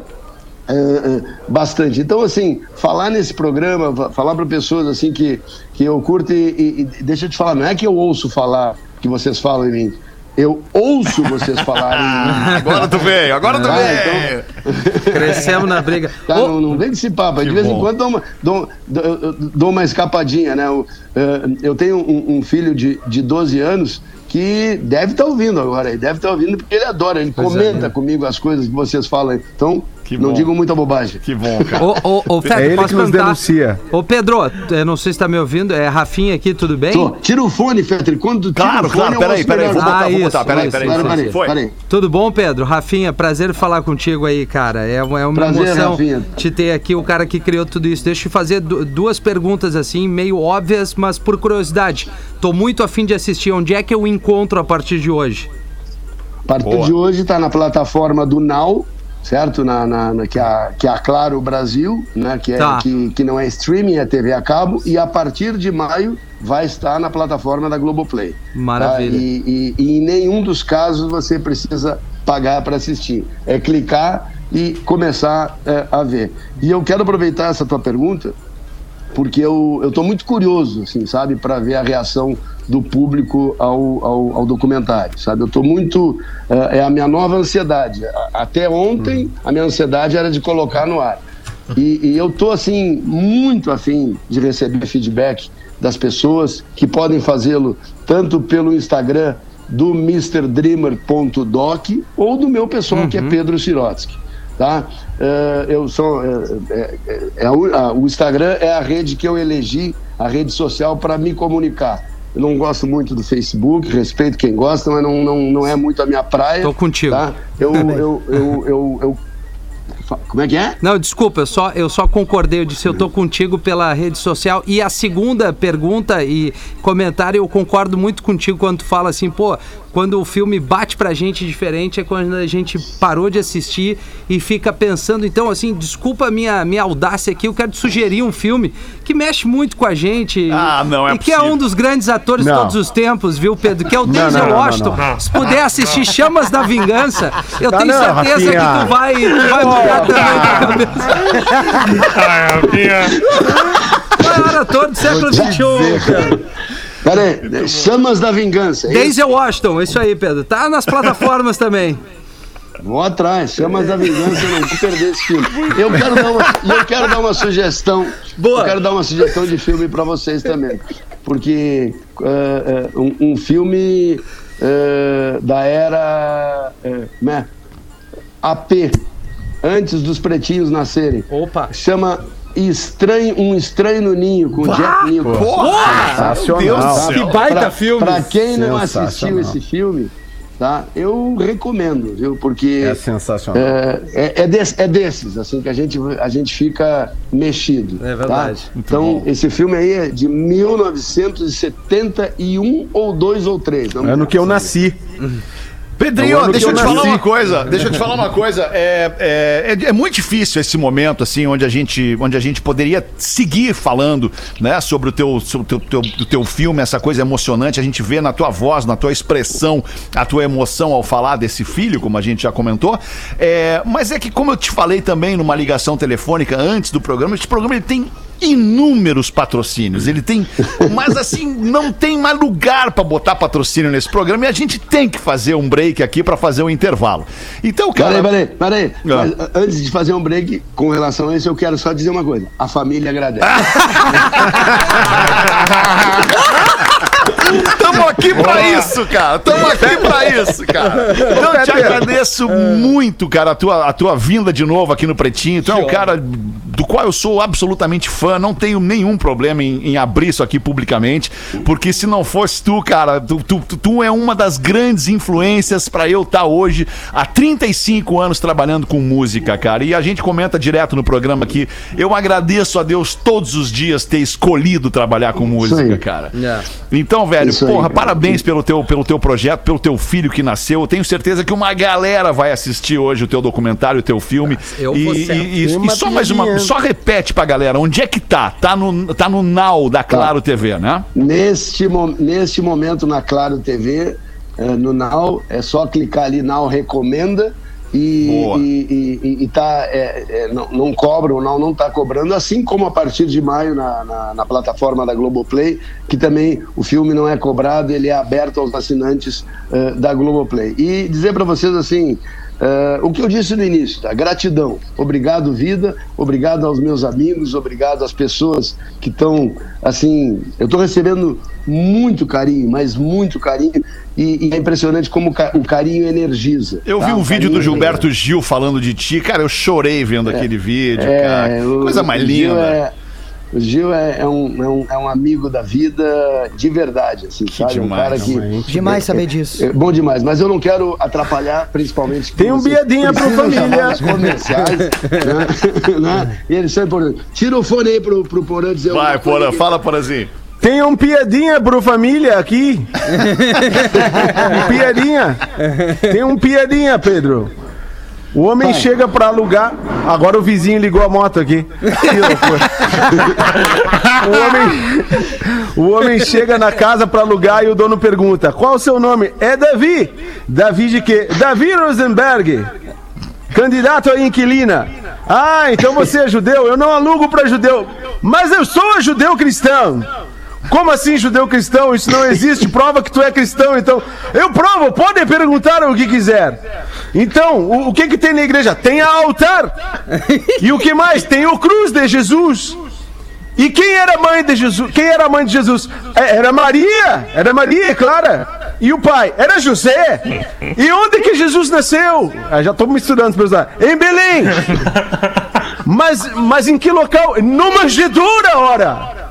bastante. Então, assim, falar nesse programa, falar para pessoas assim que, que eu curto e, e, e deixa eu te falar, não é que eu ouço falar que vocês falam em mim, eu ouço vocês falarem em mim. Agora tu veio, agora ah, tu veio. Então... Crescemos na briga. Tá, oh, não, não vem desse papo, de vez bom. em quando dou uma, dou, dou, dou uma escapadinha, né? Eu, eu tenho um, um filho de, de doze anos que deve estar tá ouvindo agora, ele deve estar tá ouvindo porque ele adora, ele pois comenta é. comigo as coisas que vocês falam, então não digo muita bobagem. Que bom, cara. Ô, ô, ô, Pedro, é ele posso que nos denuncia. Ô, Pedro, eu não sei se tá me ouvindo, é Rafinha aqui, tudo bem? Tô. Tira o fone, Pedro, quando tu claro, tira claro, o fone... Claro, claro, peraí, peraí, vou botar, ah, vou botar, isso, peraí, isso, peraí. Isso, peraí, isso. Foi. peraí. Tudo bom, Pedro? Rafinha, prazer falar contigo aí, cara, é uma, é uma prazer, emoção Rafinha. Te ter aqui, o cara que criou tudo isso. Deixa eu fazer duas perguntas, assim, meio óbvias, mas por curiosidade. Tô muito afim de assistir, onde é que eu encontro a partir de hoje? A partir Boa. de hoje tá na plataforma do Nau, certo? Na, na, na, que, a, que a Claro Brasil, né? que, é, tá. que, que não é streaming, é T V a cabo, e a partir de maio vai estar na plataforma da Globoplay. Maravilha. Tá? E, e, e em nenhum dos casos você precisa pagar para assistir. É clicar e começar é, a ver. E eu quero aproveitar essa tua pergunta, porque eu estou muito curioso, assim, sabe? Para ver a reação do público ao, ao, ao documentário, sabe? Eu tô muito... Uh, é a minha nova ansiedade. Até ontem, hum. a minha ansiedade era de colocar no ar. E, e eu tô, assim, muito afim de receber feedback das pessoas que podem fazê-lo tanto pelo Instagram do mister dreamer ponto doc ou do meu pessoal, uhum. que é Pedro Sirotsky, tá? Uh, eu sou... Uh, é, é, é, a, o Instagram é a rede que eu elegi, a rede social para me comunicar. Eu não gosto muito do Facebook, respeito quem gosta, mas não, não, não é muito a minha praia. Tô contigo. Tá? Eu, eu, eu, eu, eu... Como é que é? Não, desculpa, eu só, eu só concordei, eu disse eu tô contigo pela rede social. E a segunda pergunta e comentário, eu concordo muito contigo quando tu fala assim, pô, quando o filme bate pra gente diferente é quando a gente parou de assistir e fica pensando, então assim, desculpa a minha, minha audácia aqui, eu quero te sugerir um filme que mexe muito com a gente. Ah, não é E possível. Que é um dos grandes atores não. de todos os tempos, viu, Pedro? Que é o Denzel Washington. Não, não, não. Se puder assistir Chamas da Vingança, eu não, tenho não, certeza Rafinha. que tu vai, tu vai mudar também de cabeça. Ai, Rafinha. Maior ator do século vinte e um, cara. Pera aí, Chamas da Vingança. É Denzel Washington, isso aí, Pedro. Tá nas plataformas também. Vou atrás, Chamas da Vingança, eu não vou perder esse filme. Eu quero dar uma, eu quero dar uma sugestão. Boa. Eu quero dar uma sugestão de filme para vocês também. Porque uh, uh, um, um filme uh, da era uh, né, A P, antes dos pretinhos nascerem. Opa! Chama Estranho, Um Estranho no Ninho, com bah, o Jack Nicholson. Porra! Sensacional! Que baita filme! Pra quem não assistiu esse filme, tá? Eu recomendo, viu? Porque é sensacional. É, é, é, des, é desses, assim, que a gente, a gente fica mexido. É verdade. Tá? Então, bom. Esse filme aí é de mil novecentos e setenta e um ou dois ou três. Ano dizer, que eu nasci. Pedrinho, deixa eu, eu te falar uma coisa, deixa eu te falar uma coisa, é, é, é muito difícil esse momento, assim, onde a gente, onde a gente poderia seguir falando, né, sobre o teu, sobre o teu, teu, teu filme, essa coisa emocionante, a gente vê na tua voz, na tua expressão, a tua emoção ao falar desse filho, como a gente já comentou, é, mas é que, como eu te falei também numa ligação telefônica antes do programa, esse programa ele tem inúmeros patrocínios, ele tem, mas assim, não tem mais lugar pra botar patrocínio nesse programa e a gente tem que fazer um break aqui pra fazer um intervalo. Então, cara... Peraí, peraí, peraí. Ah. Antes de fazer um break com relação a isso, eu quero só dizer uma coisa. A família agradece. Tamo aqui pra Olá. isso, cara. Tamo aqui pra isso, cara. Então eu te agradeço muito, cara, a tua, a tua vinda de novo aqui no Pretinho. Tu é um cara do qual eu sou absolutamente fã. Não tenho nenhum problema em, em abrir isso aqui publicamente, porque se não fosse tu, cara, tu, tu, tu, tu é uma das grandes influências pra eu estar tá hoje há trinta e cinco anos trabalhando com música, cara. E a gente comenta direto no programa aqui. Eu agradeço a Deus todos os dias ter escolhido trabalhar com música, cara. Então, velho, Isso porra, aí, parabéns pelo teu, pelo teu projeto, pelo teu filho que nasceu. Eu tenho certeza que uma galera vai assistir hoje o teu documentário, o teu filme. Eu e, vou e, e, e só mais uma, só repete pra galera, onde é que tá? Tá no, tá no Nau da Claro tá. T V, né? Neste, neste momento na Claro T V, no Nau, é só clicar ali, Nau Recomenda. E, e, e, e tá, é, é, não, não cobram, não, não tá cobrando, assim como a partir de maio na, na, na plataforma da Globoplay, que também o filme não é cobrado, ele é aberto aos assinantes uh, da Globoplay. E dizer para vocês assim, uh, o que eu disse no início, tá? Gratidão, obrigado vida, obrigado aos meus amigos, obrigado às pessoas que estão, assim, eu tô recebendo muito carinho, mas muito carinho. E, e é impressionante como o carinho energiza. Eu tá? vi um vídeo do Gilberto é... Gil falando de ti. Cara, eu chorei vendo é. aquele vídeo, é, cara. O, coisa mais o linda. Gil é, o Gil é, é, um, é, um, é um amigo da vida de verdade, assim, que sabe? Demais, um cara que, que, demais saber disso. É, é, bom demais, mas eu não quero atrapalhar, principalmente... Tem um biadinha pra família. Os comerciais, né? né? E eles são importantes. Tira o fone aí pro, pro Porã dizer... Vai, Porã, fala, Porãzinho. Tem um piadinha pro família aqui. um piadinha. Tem um piadinha, Pedro. O homem Pai. chega pra alugar. Agora o vizinho ligou a moto aqui. Que loucura. O homem, o homem chega na casa pra alugar e o dono pergunta: qual o seu nome? É Davi. Davi de quê? Davi Rosenberg. Candidato a inquilina. Ah, então você é judeu? Eu não alugo pra judeu. Mas eu sou judeu cristão. Como assim judeu cristão? Isso não existe, prova que tu é cristão, então... Eu provo, podem perguntar o que quiser. Então, o, o que que tem na igreja? Tem altar. E o que mais? Tem o cruz de Jesus. E quem era mãe de Jesus? Quem era mãe de Jesus? Era Maria, era Maria, Clara. E o pai? Era José. E onde que Jesus nasceu? Ah, já estou misturando, pessoal. Em Belém. Mas, mas em que local? Numa manjedoura, ora.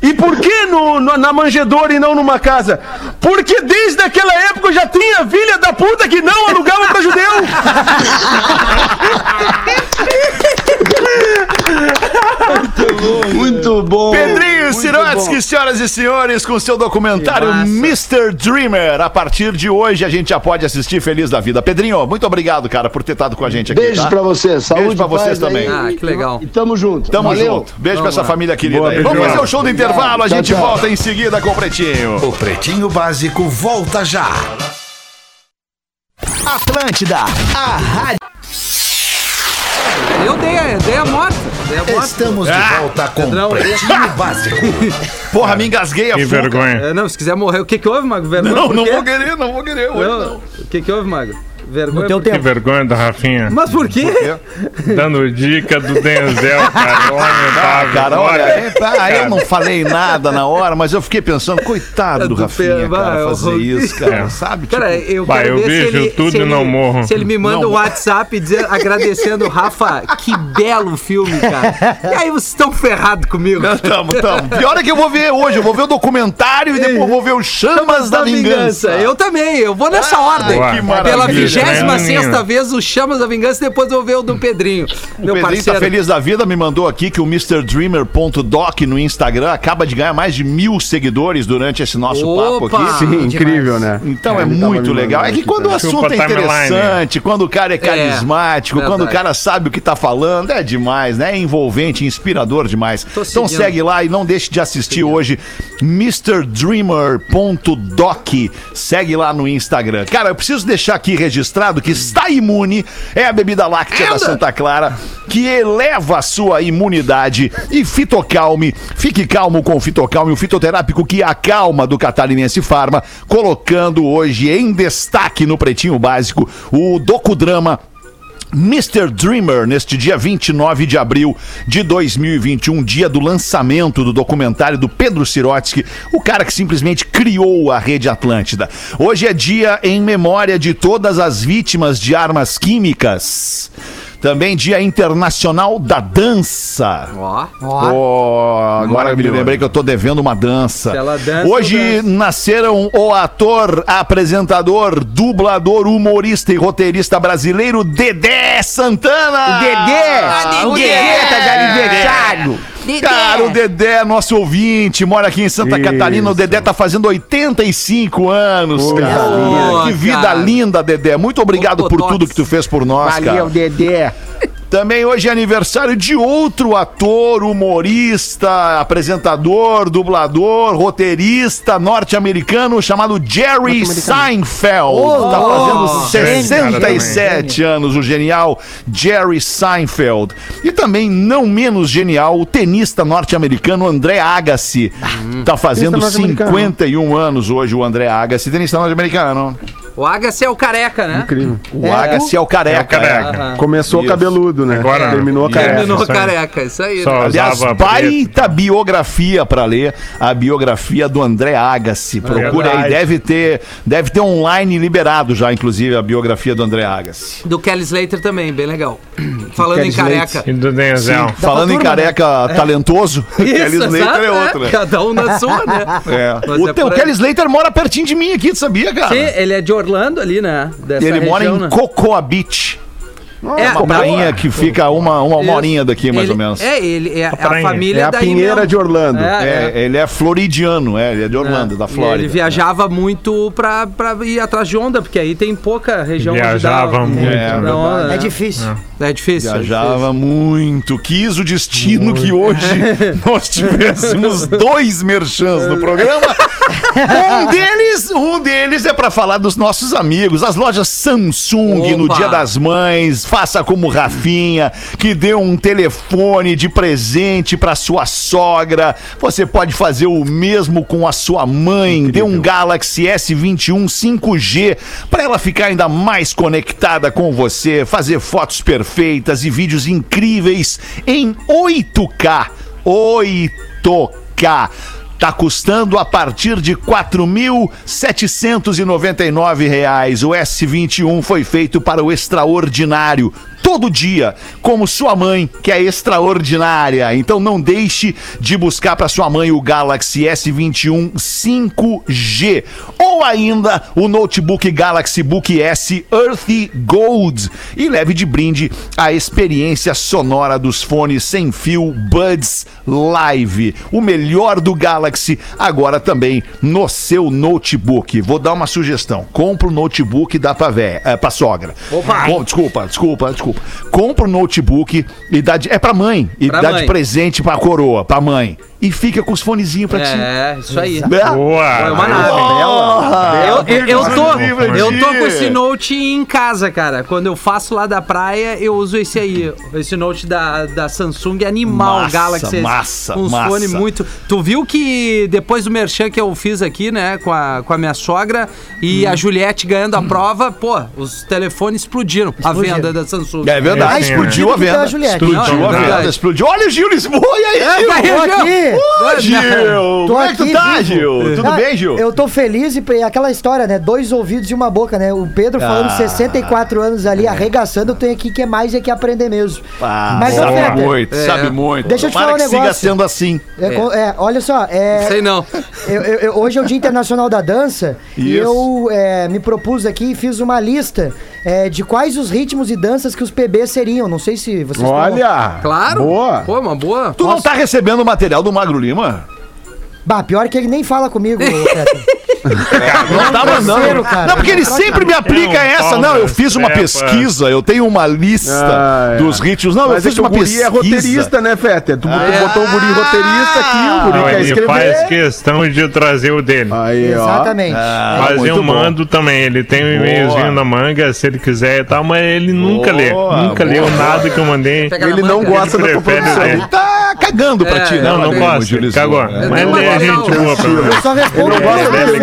E por que no, no, na manjedoura e não numa casa? Porque desde aquela época eu já tinha filha da puta que não alugava pra judeu. Muito bom. Pedrinho Sirotsky, senhoras e senhores, com seu documentário mister Dreamer. A partir de hoje a gente já pode assistir feliz da vida. Pedrinho, muito obrigado, cara, por ter estado com a gente aqui. Beijo tá? pra vocês, saúde. Beijo pra vocês também. Ah, que legal. E tamo junto. Tamo Valeu. junto. Beijo Vamos pra essa lá. família querida. Boa, aí. Vamos fazer o show do obrigado. intervalo, a gente tchau, volta tchau. em seguida com o Pretinho. O Pretinho Básico volta já. Atlântida, a rádio. Eu dei a, dei a morte. Dei a morte. Estamos ah, de volta com o Pretinho Básico. Porra, me engasguei a Que fuga. vergonha. É, não, se quiser morrer, o que que houve, Mago? Vergonha? Não, não vou querer, não vou querer. Hoje não. não. O que que houve, Mago? Vergonha no teu tempo. Que vergonha da Rafinha. Mas por quê? Por quê? Dando dica do Denzel, cara. Lamentável. Cara, olha, é, cara, eu não falei nada na hora, mas eu fiquei pensando, coitado do, do Rafinha, cara, fazer isso, cara. É. Sabe? Tipo, cara, eu vai, eu ver vejo se ele, tudo se ele, e não morro. Se ele me manda não. um WhatsApp dizer, agradecendo, Rafa, que belo filme, cara. E aí vocês estão ferrados comigo. Não, tamo, tamo. Pior é que eu vou ver hoje, eu vou ver o documentário e depois vou ver o Chamas, Chamas da, da Vingança. Vingança. Eu também, eu vou nessa ah, ordem. Que maravilha. Pela vigésima sexta vez o Chamas da Vingança, depois eu vou ver o do Pedrinho. O meu Pedrinho parceiro. Tá feliz da vida, me mandou aqui que o Mr Dreamer ponto doc no Instagram acaba de ganhar mais de mil seguidores durante esse nosso Opa, papo aqui. Sim, incrível, né? Então é, é muito legal. É que quando o assunto é interessante, quando o cara é carismático, é, quando o cara sabe o que tá falando, é demais, né? É envolvente, inspirador demais. Então segue lá e não deixe de assistir hoje Mr Dreamer ponto doc. Segue lá no Instagram. Cara, eu preciso deixar aqui registrado que está imune é a bebida láctea Anda. da Santa Clara, que eleva a sua imunidade. E Fitocalme, fique calmo com o Fitocalme, o fitoterápico que acalma do Catarinense Farma, colocando hoje em destaque no Pretinho Básico o docudrama mister Dreamer, neste dia vinte e nove de abril de dois mil e vinte e um, dia do lançamento do documentário do Pedro Sirotsky, o cara que simplesmente criou a Rede Atlântida. Hoje é dia em memória de todas as vítimas de armas químicas. Também Dia Internacional da Dança. Ó, oh, ó. Oh. Oh, agora me lembrei que eu tô devendo uma dança. dança Hoje nasceram o ator, apresentador, dublador, humorista e roteirista brasileiro Dedé Santana. O Dedé! Ah, o Dedé, Dedé tá de aniversário. Dedé. Cara, o Dedé, nosso ouvinte, mora aqui em Santa Isso. Catarina. O Dedé tá fazendo oitenta e cinco anos, oh, cara. Boa, que vida cara. linda, Dedé. Muito obrigado oh, por todos. tudo que tu fez por nós, Valeu, cara. Valeu, Dedé. Também hoje é aniversário de outro ator, humorista, apresentador, dublador, roteirista norte-americano chamado Jerry Seinfeld. Oh, tá fazendo oh, sessenta e sete cara, anos, o genial Jerry Seinfeld. E também, não menos genial, o tenista norte-americano André Agassi. Hum. Tá fazendo cinquenta e um anos hoje o André Agassi, tenista norte-americano. O Agassi é o careca, né? Incrível. O é Agassi é o careca. É o careca. É. Começou isso. cabeludo, né? Agora, terminou a careca. Terminou isso careca, isso aí. Né? Aliás, baita biografia pra ler, a biografia do André Agassi. Procura aí, deve ter, deve ter online liberado já, inclusive, a biografia do André Agassi. Do Kelly Slater também, bem legal. Falando em careca. E do Denzel. Falando em careca né? talentoso, o Kelly Slater é outro, né? Cada um na sua, né? É. O, é teu, o Kelly Slater mora pertinho de mim aqui, tu sabia, cara? Sim, ele é de Orlando. Orlando ali, né? Dessa ele região, mora em né? Cocoa Beach. É uma prainha que fica uma, uma, uma horinha daqui, mais ele, ou menos. É, ele é a, a família é a da Pinheira de Orlando. É, é, é. Ele é floridiano, é, ele é de Orlando, é. da Flórida. Ele viajava é. muito pra, pra ir atrás de onda, porque aí tem pouca região. Viajava onde dá, muito. É, na onda, né? é difícil. É. é difícil. Viajava é difícil. muito. Quis o destino muito. que hoje nós tivéssemos dois merchans no programa. um, deles, um deles é pra falar dos nossos amigos, as lojas Samsung Opa. no Dia das Mães. Faça como Rafinha, que deu um telefone de presente pra sua sogra. Você pode fazer o mesmo com a sua mãe. Incrível. Dê um Galaxy S vinte e um cinco G pra ela ficar ainda mais conectada com você. Fazer fotos perfeitas e vídeos incríveis em oito K. oito K. Tá custando a partir de quatro mil setecentos e noventa e nove reais. O S vinte e um foi feito para o extraordinário. Todo dia, como sua mãe, que é extraordinária. Então não deixe de buscar para sua mãe o Galaxy S vinte e um cinco G. Ou ainda o notebook Galaxy Book S Earthy Gold. E leve de brinde a experiência sonora dos fones sem fio Buds Live. O melhor do Galaxy, agora também no seu notebook. Vou dar uma sugestão. Compra o notebook e dá pra, véia, é, pra sogra. Opa. Bom, desculpa, desculpa, desculpa. Compra o notebook e dá de... É pra mãe. E pra dá mãe. de presente pra coroa, pra mãe. e fica com os fonezinhos pra ti. É, isso aí. Né? Boa! É uma nave. Boa. Eu, eu, eu, tô, eu tô com esse Note em casa, cara. Quando eu faço lá da praia, eu uso esse aí. Esse Note da, da Samsung animal, massa, Galaxy. Massa, com os massa. Fones muito... Tu viu que depois do merchan que eu fiz aqui, né, com a, com a minha sogra e hum. a Juliette ganhando a hum. prova, pô, os telefones explodiram. Explodiram. A venda da Samsung. É verdade. Ah, explodiu a venda. Explodiu a venda. Explodiu. Olha o Gil Lisboa. E aí, Gil? É, tá aqui. Ô, Gil! Como é que tu tá, Gil? Gil? Tudo ah, bem, Gil? Eu tô feliz e aquela história, né? Dois ouvidos e uma boca, né? O Pedro falando ah, sessenta e quatro anos ali, é. arregaçando, eu tenho aqui que é mais é que aprender mesmo. Ah, mas sabe eu, Pedro, muito, é. sabe muito. Deixa eu te Para falar um negócio. Siga sendo assim. É, é. É, olha só. É, não sei não. Eu, eu, eu, hoje é o Dia Internacional da Dança Isso. e eu é, me propus aqui e fiz uma lista é, de quais os ritmos e danças que os P Bs seriam. Não sei se vocês Olha! Estão... Claro! Boa! Pô, uma boa! Tu Nossa. não tá recebendo o material do Magro Lima? Bah, pior que ele nem fala comigo, é, não tá mandando. Não, porque ele sempre me aplica é um essa. Não, eu fiz uma pesquisa, eu tenho uma lista ah, dos ritmos. Não, mas eu fiz é uma pesquisa. O guri é roteirista, né, Feta? Tu ah, botou o guri roteirista aqui, o guri não, quer ele escrever. Faz questão de trazer o dele. Aí, ó. Exatamente. Ah, mas eu mando bom. também, ele tem um e-mailzinho na manga, se ele quiser e tal, mas ele nunca boa, lê. Nunca boa. leu nada que eu mandei. Ele não gosta da tua produção. Ele tá cagando pra ti, né? Não, não gosta. Cagou. Mas lê a gente boa pra mim. Eu só respondo o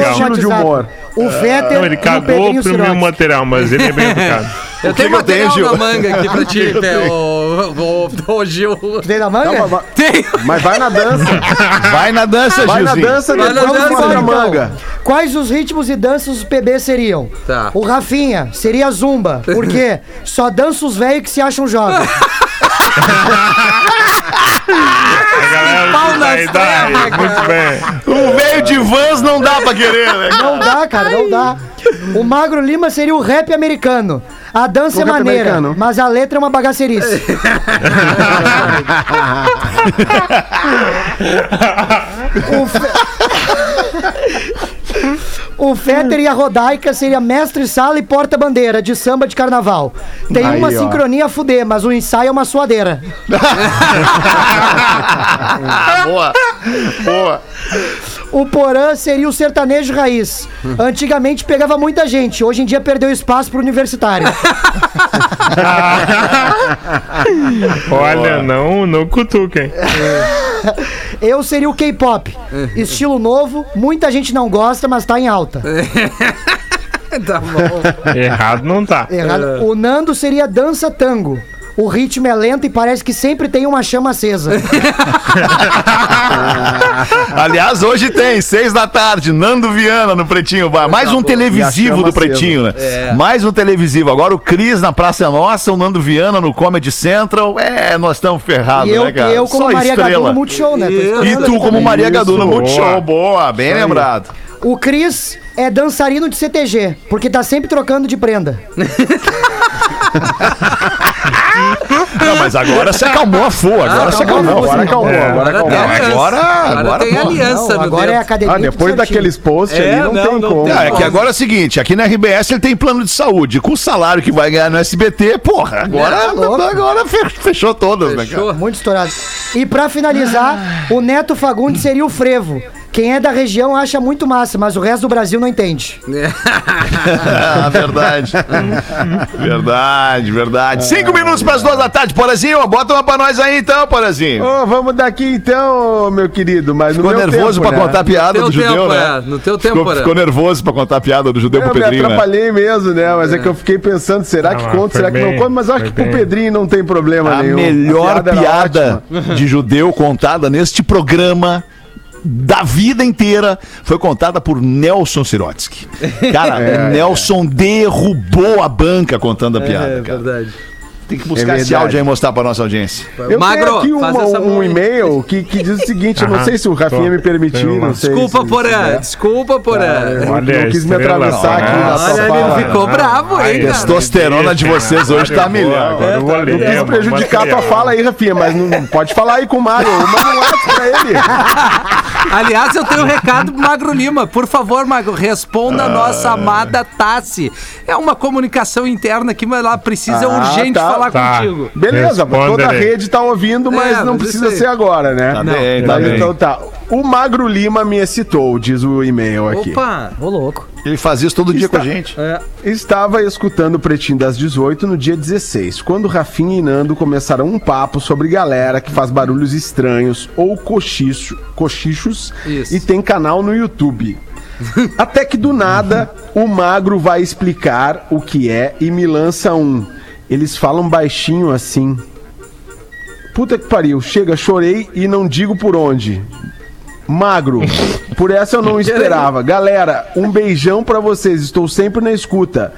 estilo de humor. O Vetter Não, ele cagou pro Sirotsky. meu material, mas ele é bem educado. Eu tenho que material eu tenho, na manga aqui pra ti, ô Gil. Tu tem na manga? Não, tem. Mas vai na dança. Vai na dança, Gil. Vai na dança, vai na dança na manga. Quais os ritmos e danças os P B seriam? Tá. O Rafinha seria zumba. Por quê? Só dança os velhos que se acham jovens. Pau nas trevas, muito bem. O velho de Vans não dá pra querer, né? Não dá, cara, não dá. O Magro Lima seria o rap americano. A dança é maneira, americano. mas a letra é uma bagacerice. O fe... o Fetter e a Rodaica seria mestre-sala e porta-bandeira de samba de carnaval. Tem Aí, uma ó. sincronia a fuder, mas o ensaio é uma suadeira. Boa, boa. O Porã seria o sertanejo raiz. Antigamente pegava muita gente, hoje em dia perdeu espaço pro universitário. Olha, não, não cutuquem. Eu seria o K-pop. Estilo novo, muita gente não gosta, mas tá em alta. Tá bom. Errado não tá. Errado. O Nando seria dança tango. O ritmo é lento e parece que sempre tem uma chama acesa. Aliás, hoje tem, seis da tarde, Nando Viana no Pretinho Bar. Mais um televisivo do Pretinho, né? É. Mais um televisivo. Agora o Cris na Praça Nossa, o Nando Viana no Comedy Central. É, nós estamos ferrados, né, cara? E eu como Só Maria estrela. Gadu no Multishow, né? E tu como Maria Isso, Gadu no Multishow. Boa, boa, bem Isso lembrado. Aí. O Cris é dançarino de C T G, porque tá sempre trocando de prenda. Não, mas agora você acalmou a fua. Agora você ah, acalmou. Agora acalmou. É. Agora acalmou. Não, agora, agora, agora tem aliança. Não, agora é academia. Ah, depois daqueles posts é, ali não, não tem não como. Tem. Ah, é que agora é o seguinte: aqui na R B S ele tem plano de saúde. Com o salário que vai ganhar no S B T, porra. Agora, é, agora fechou todas, fechou. né, cara? Muito estourado. E pra finalizar, ah. o Neto Fagundes seria o frevo. Quem é da região acha muito massa, mas o resto do Brasil não entende. ah, verdade. Verdade, verdade. Cinco minutos para as duas da tarde, Porazinho. Bota uma para nós aí então, Porazinho. Oh, vamos daqui então, meu querido. Mas ficou no meu nervoso para né? contar a piada do judeu, tempo, né? É. No teu tempo, ficou, ficou nervoso para contar a piada do judeu eu pro Pedrinho. Eu me atrapalhei né? mesmo, né? Mas é. é que eu fiquei pensando, será não, que conta, será bem, que não conta? Mas acho que bem. com o Pedrinho não tem problema a nenhum. Melhor a melhor piada, piada de judeu contada neste programa da vida inteira foi contada por Nelson Sirotsky. Cara, é, o Nelson é. derrubou a banca contando a piada. É, é verdade. Tem que buscar é esse áudio aí e mostrar pra nossa audiência. Eu Magro, tenho aqui uma, um e-mail que, que diz o seguinte, eu não sei se o Rafinha me permitiu. Não sei desculpa, se, Porã, se desculpa, Porã. Ah, eu não quis me atravessar aqui na sua fala. Olha, ele ficou bravo aí, cara. A testosterona de vocês hoje tá melhor. Agora eu vou ler. Não quis prejudicar a tua fala aí, Rafinha, mas não pode falar aí com o Mário. O Mário é pra ele. Aliás, eu tenho um recado pro Magro Lima. Por favor, Magro, responda a nossa amada Tassi. É uma comunicação interna aqui, mas ela precisa ah, urgente tá, falar tá. contigo. Beleza, toda a rede tá ouvindo, mas é, não mas precisa ser agora, né? Tá, não, bem, tá, bem. Então tá. O Magro Lima me excitou, diz o e-mail aqui. Opa, ô louco. Ele faz isso todo Está... dia com a gente. É. Estava escutando o Pretinho das dezoito no dia dezesseis, quando Rafinha e Nando começaram um papo sobre galera que faz barulhos estranhos ou cochicho, cochichos isso. e tem canal no YouTube. Até que do nada, o Magro vai explicar o que é e me lança um. Eles falam baixinho assim. Puta que pariu, chega, chorei e não digo por onde. Magro, por essa eu não esperava. Galera, um beijão pra vocês. Estou sempre na escuta.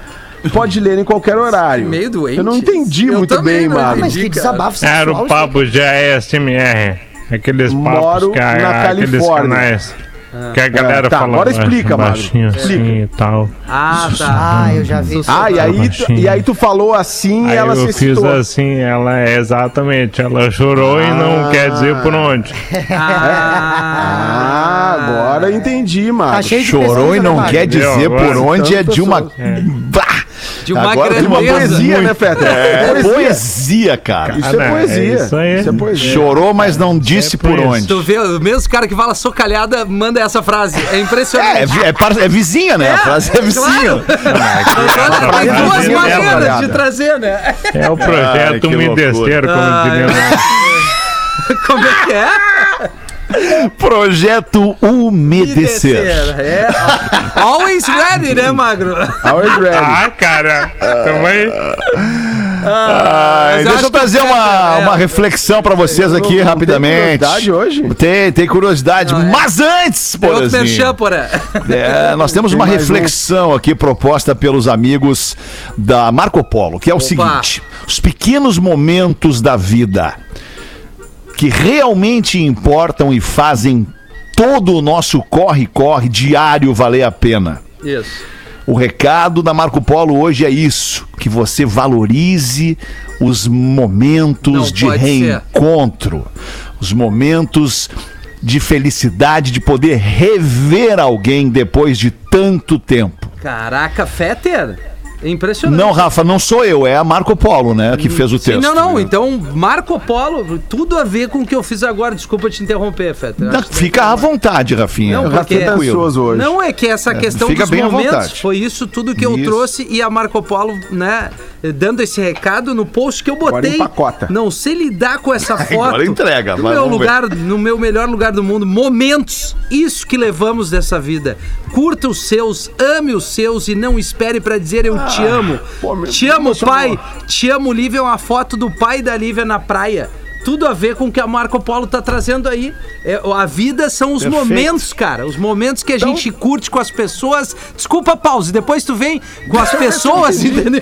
Pode ler em qualquer horário. Meio doente. Eu não entendi eu muito bem, Magro. Mas que desabafo. Era o papo G A S M R. Aqueles papos. Moro que a, na Califórnia. Ah. Que a galera é, tá, fala agora explica, Magro. Assim e tal. Ah, tá. Ah, eu já vi isso. Ah, e aí, tu, e aí tu falou assim e ela se excitou. Eu fiz assim, ela exatamente. Ela chorou ah. e não quer dizer por onde. Ah, agora entendi, Magro. Tá chorou e não quer dizer por onde é de uma... É. De uma agora, grandeza. De uma poesia, né, Pedro? É, é poesia, cara. Isso é poesia. É isso aí. Isso é poesia. Chorou, mas não disse é por onde. Tu vê, o mesmo cara que fala socalhada manda essa frase. É impressionante. É, é, é, par... é vizinha, né? É, a frase é vizinha. Claro. Ah, tem duas maneiras de trazer, né? É o projeto umidesteiro, como diria. Como é que é? Projeto Umedecer. É. Always ready, né, Magro? Always ready. Ah, cara. Também. Ah, ah, deixa eu trazer uma, é, uma reflexão pra vocês aqui não, não rapidamente. Tem curiosidade hoje? Tem, tem curiosidade. Não, é. Mas antes, Porazinho, é, nós temos tem uma reflexão um. aqui proposta pelos amigos da Marco Polo, que é o Opa. seguinte: os pequenos momentos da vida que realmente importam e fazem todo o nosso corre-corre diário valer a pena. Isso. O recado da Marco Polo hoje é isso, que você valorize os momentos de reencontro, os momentos de felicidade, de poder rever alguém depois de tanto tempo. Caraca, Fetter! Impressionante. Não, Rafa, não sou eu, é a Marco Polo, né, que fez o texto. Sim, não, não, então Marco Polo, tudo a ver com o que eu fiz agora, desculpa te interromper, Feta. Fica à vontade, Rafinha. Não, porque é hoje. Não é que essa questão é, dos momentos, foi isso tudo que eu isso. trouxe e a Marco Polo, né, dando esse recado no post que eu botei. Não sei lidar com essa foto. Agora entrega. No meu lugar, ver. no meu melhor lugar do mundo, momentos, isso que levamos dessa vida. Curta os seus, ame os seus e não espere pra dizer eu te amo, Pô, meu te amo pai, te amo Lívia, é uma foto do pai da Lívia na praia, tudo a ver com o que a Marco Polo tá trazendo aí, é, a vida são os Perfeito. momentos, cara, os momentos que a então... gente curte com as pessoas, desculpa pause, depois tu vem com as pessoas, entendeu?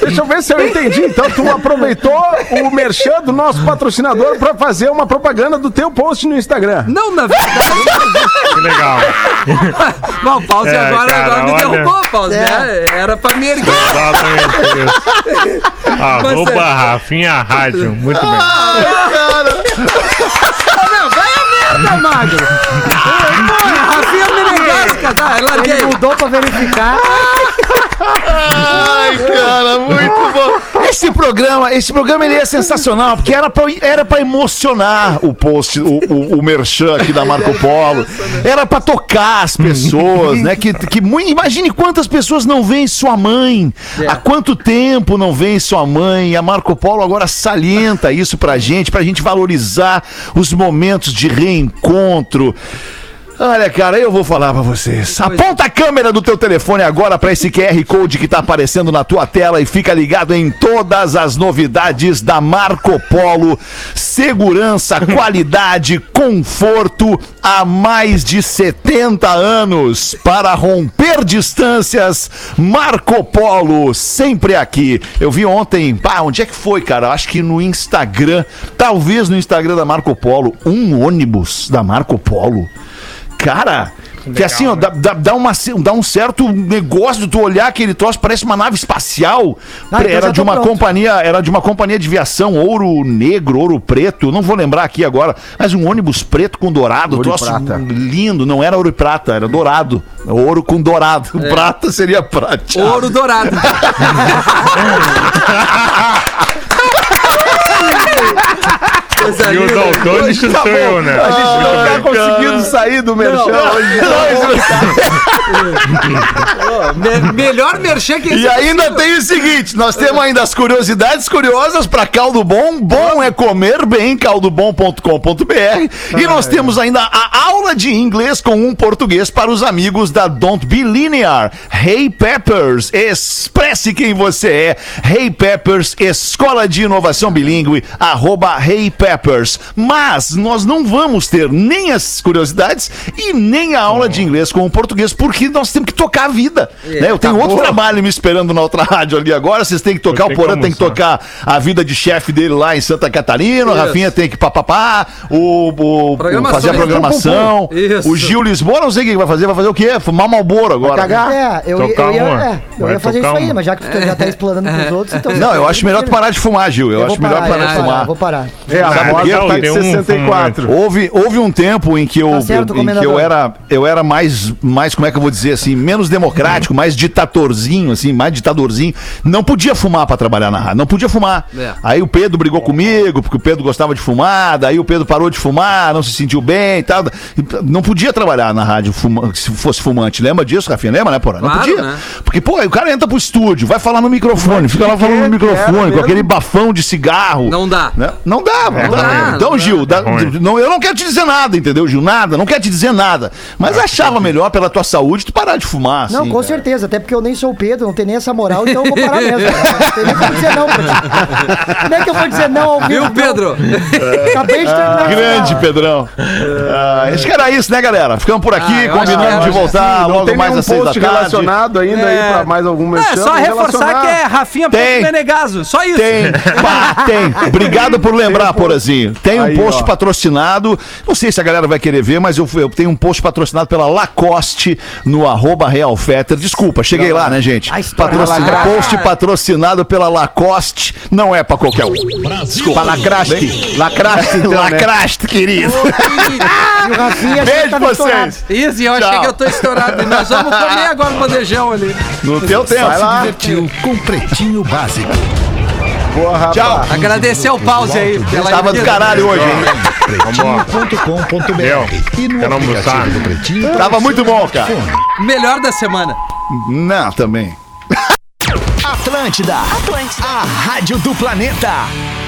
Deixa eu ver se eu entendi, então tu aproveitou o merchan do nosso patrocinador pra fazer uma propaganda do teu post no Instagram. Não, na verdade... Que legal. Bom, pause é, agora, cara, agora me olha... derrubou, pause, é. né? Era pra me erguer. Exatamente isso. Arroba Rafinha Rádio, muito bem. Ah, cara. Não, vai a merda, Magro. Rafinha Menegasca, tá? Ele mudou pra verificar. Ai, cara, muito bom. Esse programa, esse programa ele é sensacional, porque era pra, era pra emocionar o post, o, o, o merchan aqui da Marco Polo. Era pra tocar as pessoas, né? Que, que, imagine quantas pessoas não veem sua mãe. Há quanto tempo não veem sua mãe? E a Marco Polo agora salienta isso pra gente, pra gente valorizar os momentos de reencontro. Olha, cara, eu vou falar pra vocês. Aponta a câmera do teu telefone agora pra esse Q R Code que tá aparecendo na tua tela e fica ligado em todas as novidades da Marco Polo. Segurança, qualidade, conforto há mais de setenta anos. Para romper distâncias, Marco Polo, sempre aqui. Eu vi ontem, pá, onde é que foi, cara? Acho que no Instagram, talvez no Instagram da Marco Polo, um ônibus da Marco Polo. Cara, Legal, que assim, ó, né? dá, dá, uma, dá um certo negócio de tu olhar aquele troço, parece uma nave espacial. Ah, então era de uma pronto. companhia, era de uma companhia de viação, ouro negro, ouro preto, não vou lembrar aqui agora, mas um ônibus preto com dourado, ouro troço lindo, não era ouro e prata, era dourado. Ouro com dourado. É. Prata seria prata. Ouro dourado. E o Daltônico sou tá eu, né? A gente não tá conseguindo sair do merchan hoje. Me, melhor merchan que esse. E ainda tem o seguinte, nós temos ainda as curiosidades curiosas para caldo bom. Bom é comer bem, caldo bom ponto com ponto b r. E nós temos ainda a aula de inglês com um português para os amigos da Don't Be Linear. Hey Peppers, expresse quem você é. Hey Peppers, escola de inovação bilíngue, arroba Hey Peppers. Mas nós não vamos ter nem as curiosidades e nem a aula de inglês com o português, porque nós temos que tocar a vida. É, né? Eu tenho tá outro porra. trabalho me esperando na outra rádio ali agora. Vocês têm que tocar, o Porã tem que tocar a vida de chefe dele lá em Santa Catarina, o Rafinha tem que papapá, o, o, o fazer a programação. Isso. O Gil Lisboa, não sei o que vai fazer, vai fazer o quê? Fumar Marlboro agora. Cagar? É, eu, eu, eu, ia, é, eu ia fazer isso aí, mas já que tu já tá explanando pros outros, então. Não, eu acho melhor tu parar de fumar, Gil. Eu, eu acho parar, melhor parar de fumar. Vou parar. É, a ah, moda tá de sessenta e quatro. Um, um, houve, houve um tempo em que eu, tá certo, em que eu era, eu era mais, mais, como é que eu vou dizer assim, menos democrático, mais ditatorzinho, assim, mais ditadorzinho. Não podia fumar pra trabalhar na rádio, não podia fumar. É. Aí o Pedro brigou comigo, porque o Pedro gostava de fumar, daí o Pedro parou de fumar, não se sentiu bem e tal. Não podia trabalhar na rádio fuma, se fosse fumante. Lembra disso, Rafinha? Lembra, né, porra? Não claro, podia. Né? Porque, pô, o cara entra pro estúdio, vai falar no microfone, fica lá falando no microfone, com aquele bafão de cigarro. Não dá. Né? Não dá. Não é, dá, então, não Gil, dá, não, eu não quero te dizer nada, entendeu, Gil? Nada, não quero te dizer nada. Mas achava melhor pela tua saúde tu parar de fumar. Não, assim, com cara. certeza, até porque eu nem sou o Pedro, não tenho nem essa moral, então eu vou parar mesmo. Não tem nem como dizer não pra ti. Como é que eu vou dizer não ao vivo? Viu, Pedro? É. Acabei de terminar. Ah, grande, Pedrão. Ah, acho que era isso, né, galera? Ficamos por aqui, ah, combinando de voltar assim, logo mais às seis da tarde. Tem um post relacionado ainda é. aí pra mais alguma coisa. É, só reforçar que é Rafinha Pedro Menegaso, só isso. Tem, pá, tem. Obrigado por lembrar. Ah, Porazinho, tem um aí, post ó. patrocinado, não sei se a galera vai querer ver, mas eu, eu tenho um post patrocinado pela Lacoste no arroba RealFetter. Desculpa, cheguei não, lá, né, gente? Patrocin... Post patrocinado pela Lacoste, não é pra qualquer um. Desculpa, Lacraste. Lacraste, então, Lacraste, né? Querido. Ô, querido. E o Rafinha beijo tá vocês. Isso, eu achei que eu tô estourado. E nós vamos comer agora o bandejão ali. No teu tempo. Vai lá. Se divertiu com Pretinho Básico. Boa, tchau. Agradecer ao pause aí. Ela tava do caralho hoje, hein? pretinho ponto com ponto b r e no aplicativo do Pretinho. Tava muito bom, cara. Melhor da semana. Não, também. Atlântida. Atlântida. A rádio do planeta.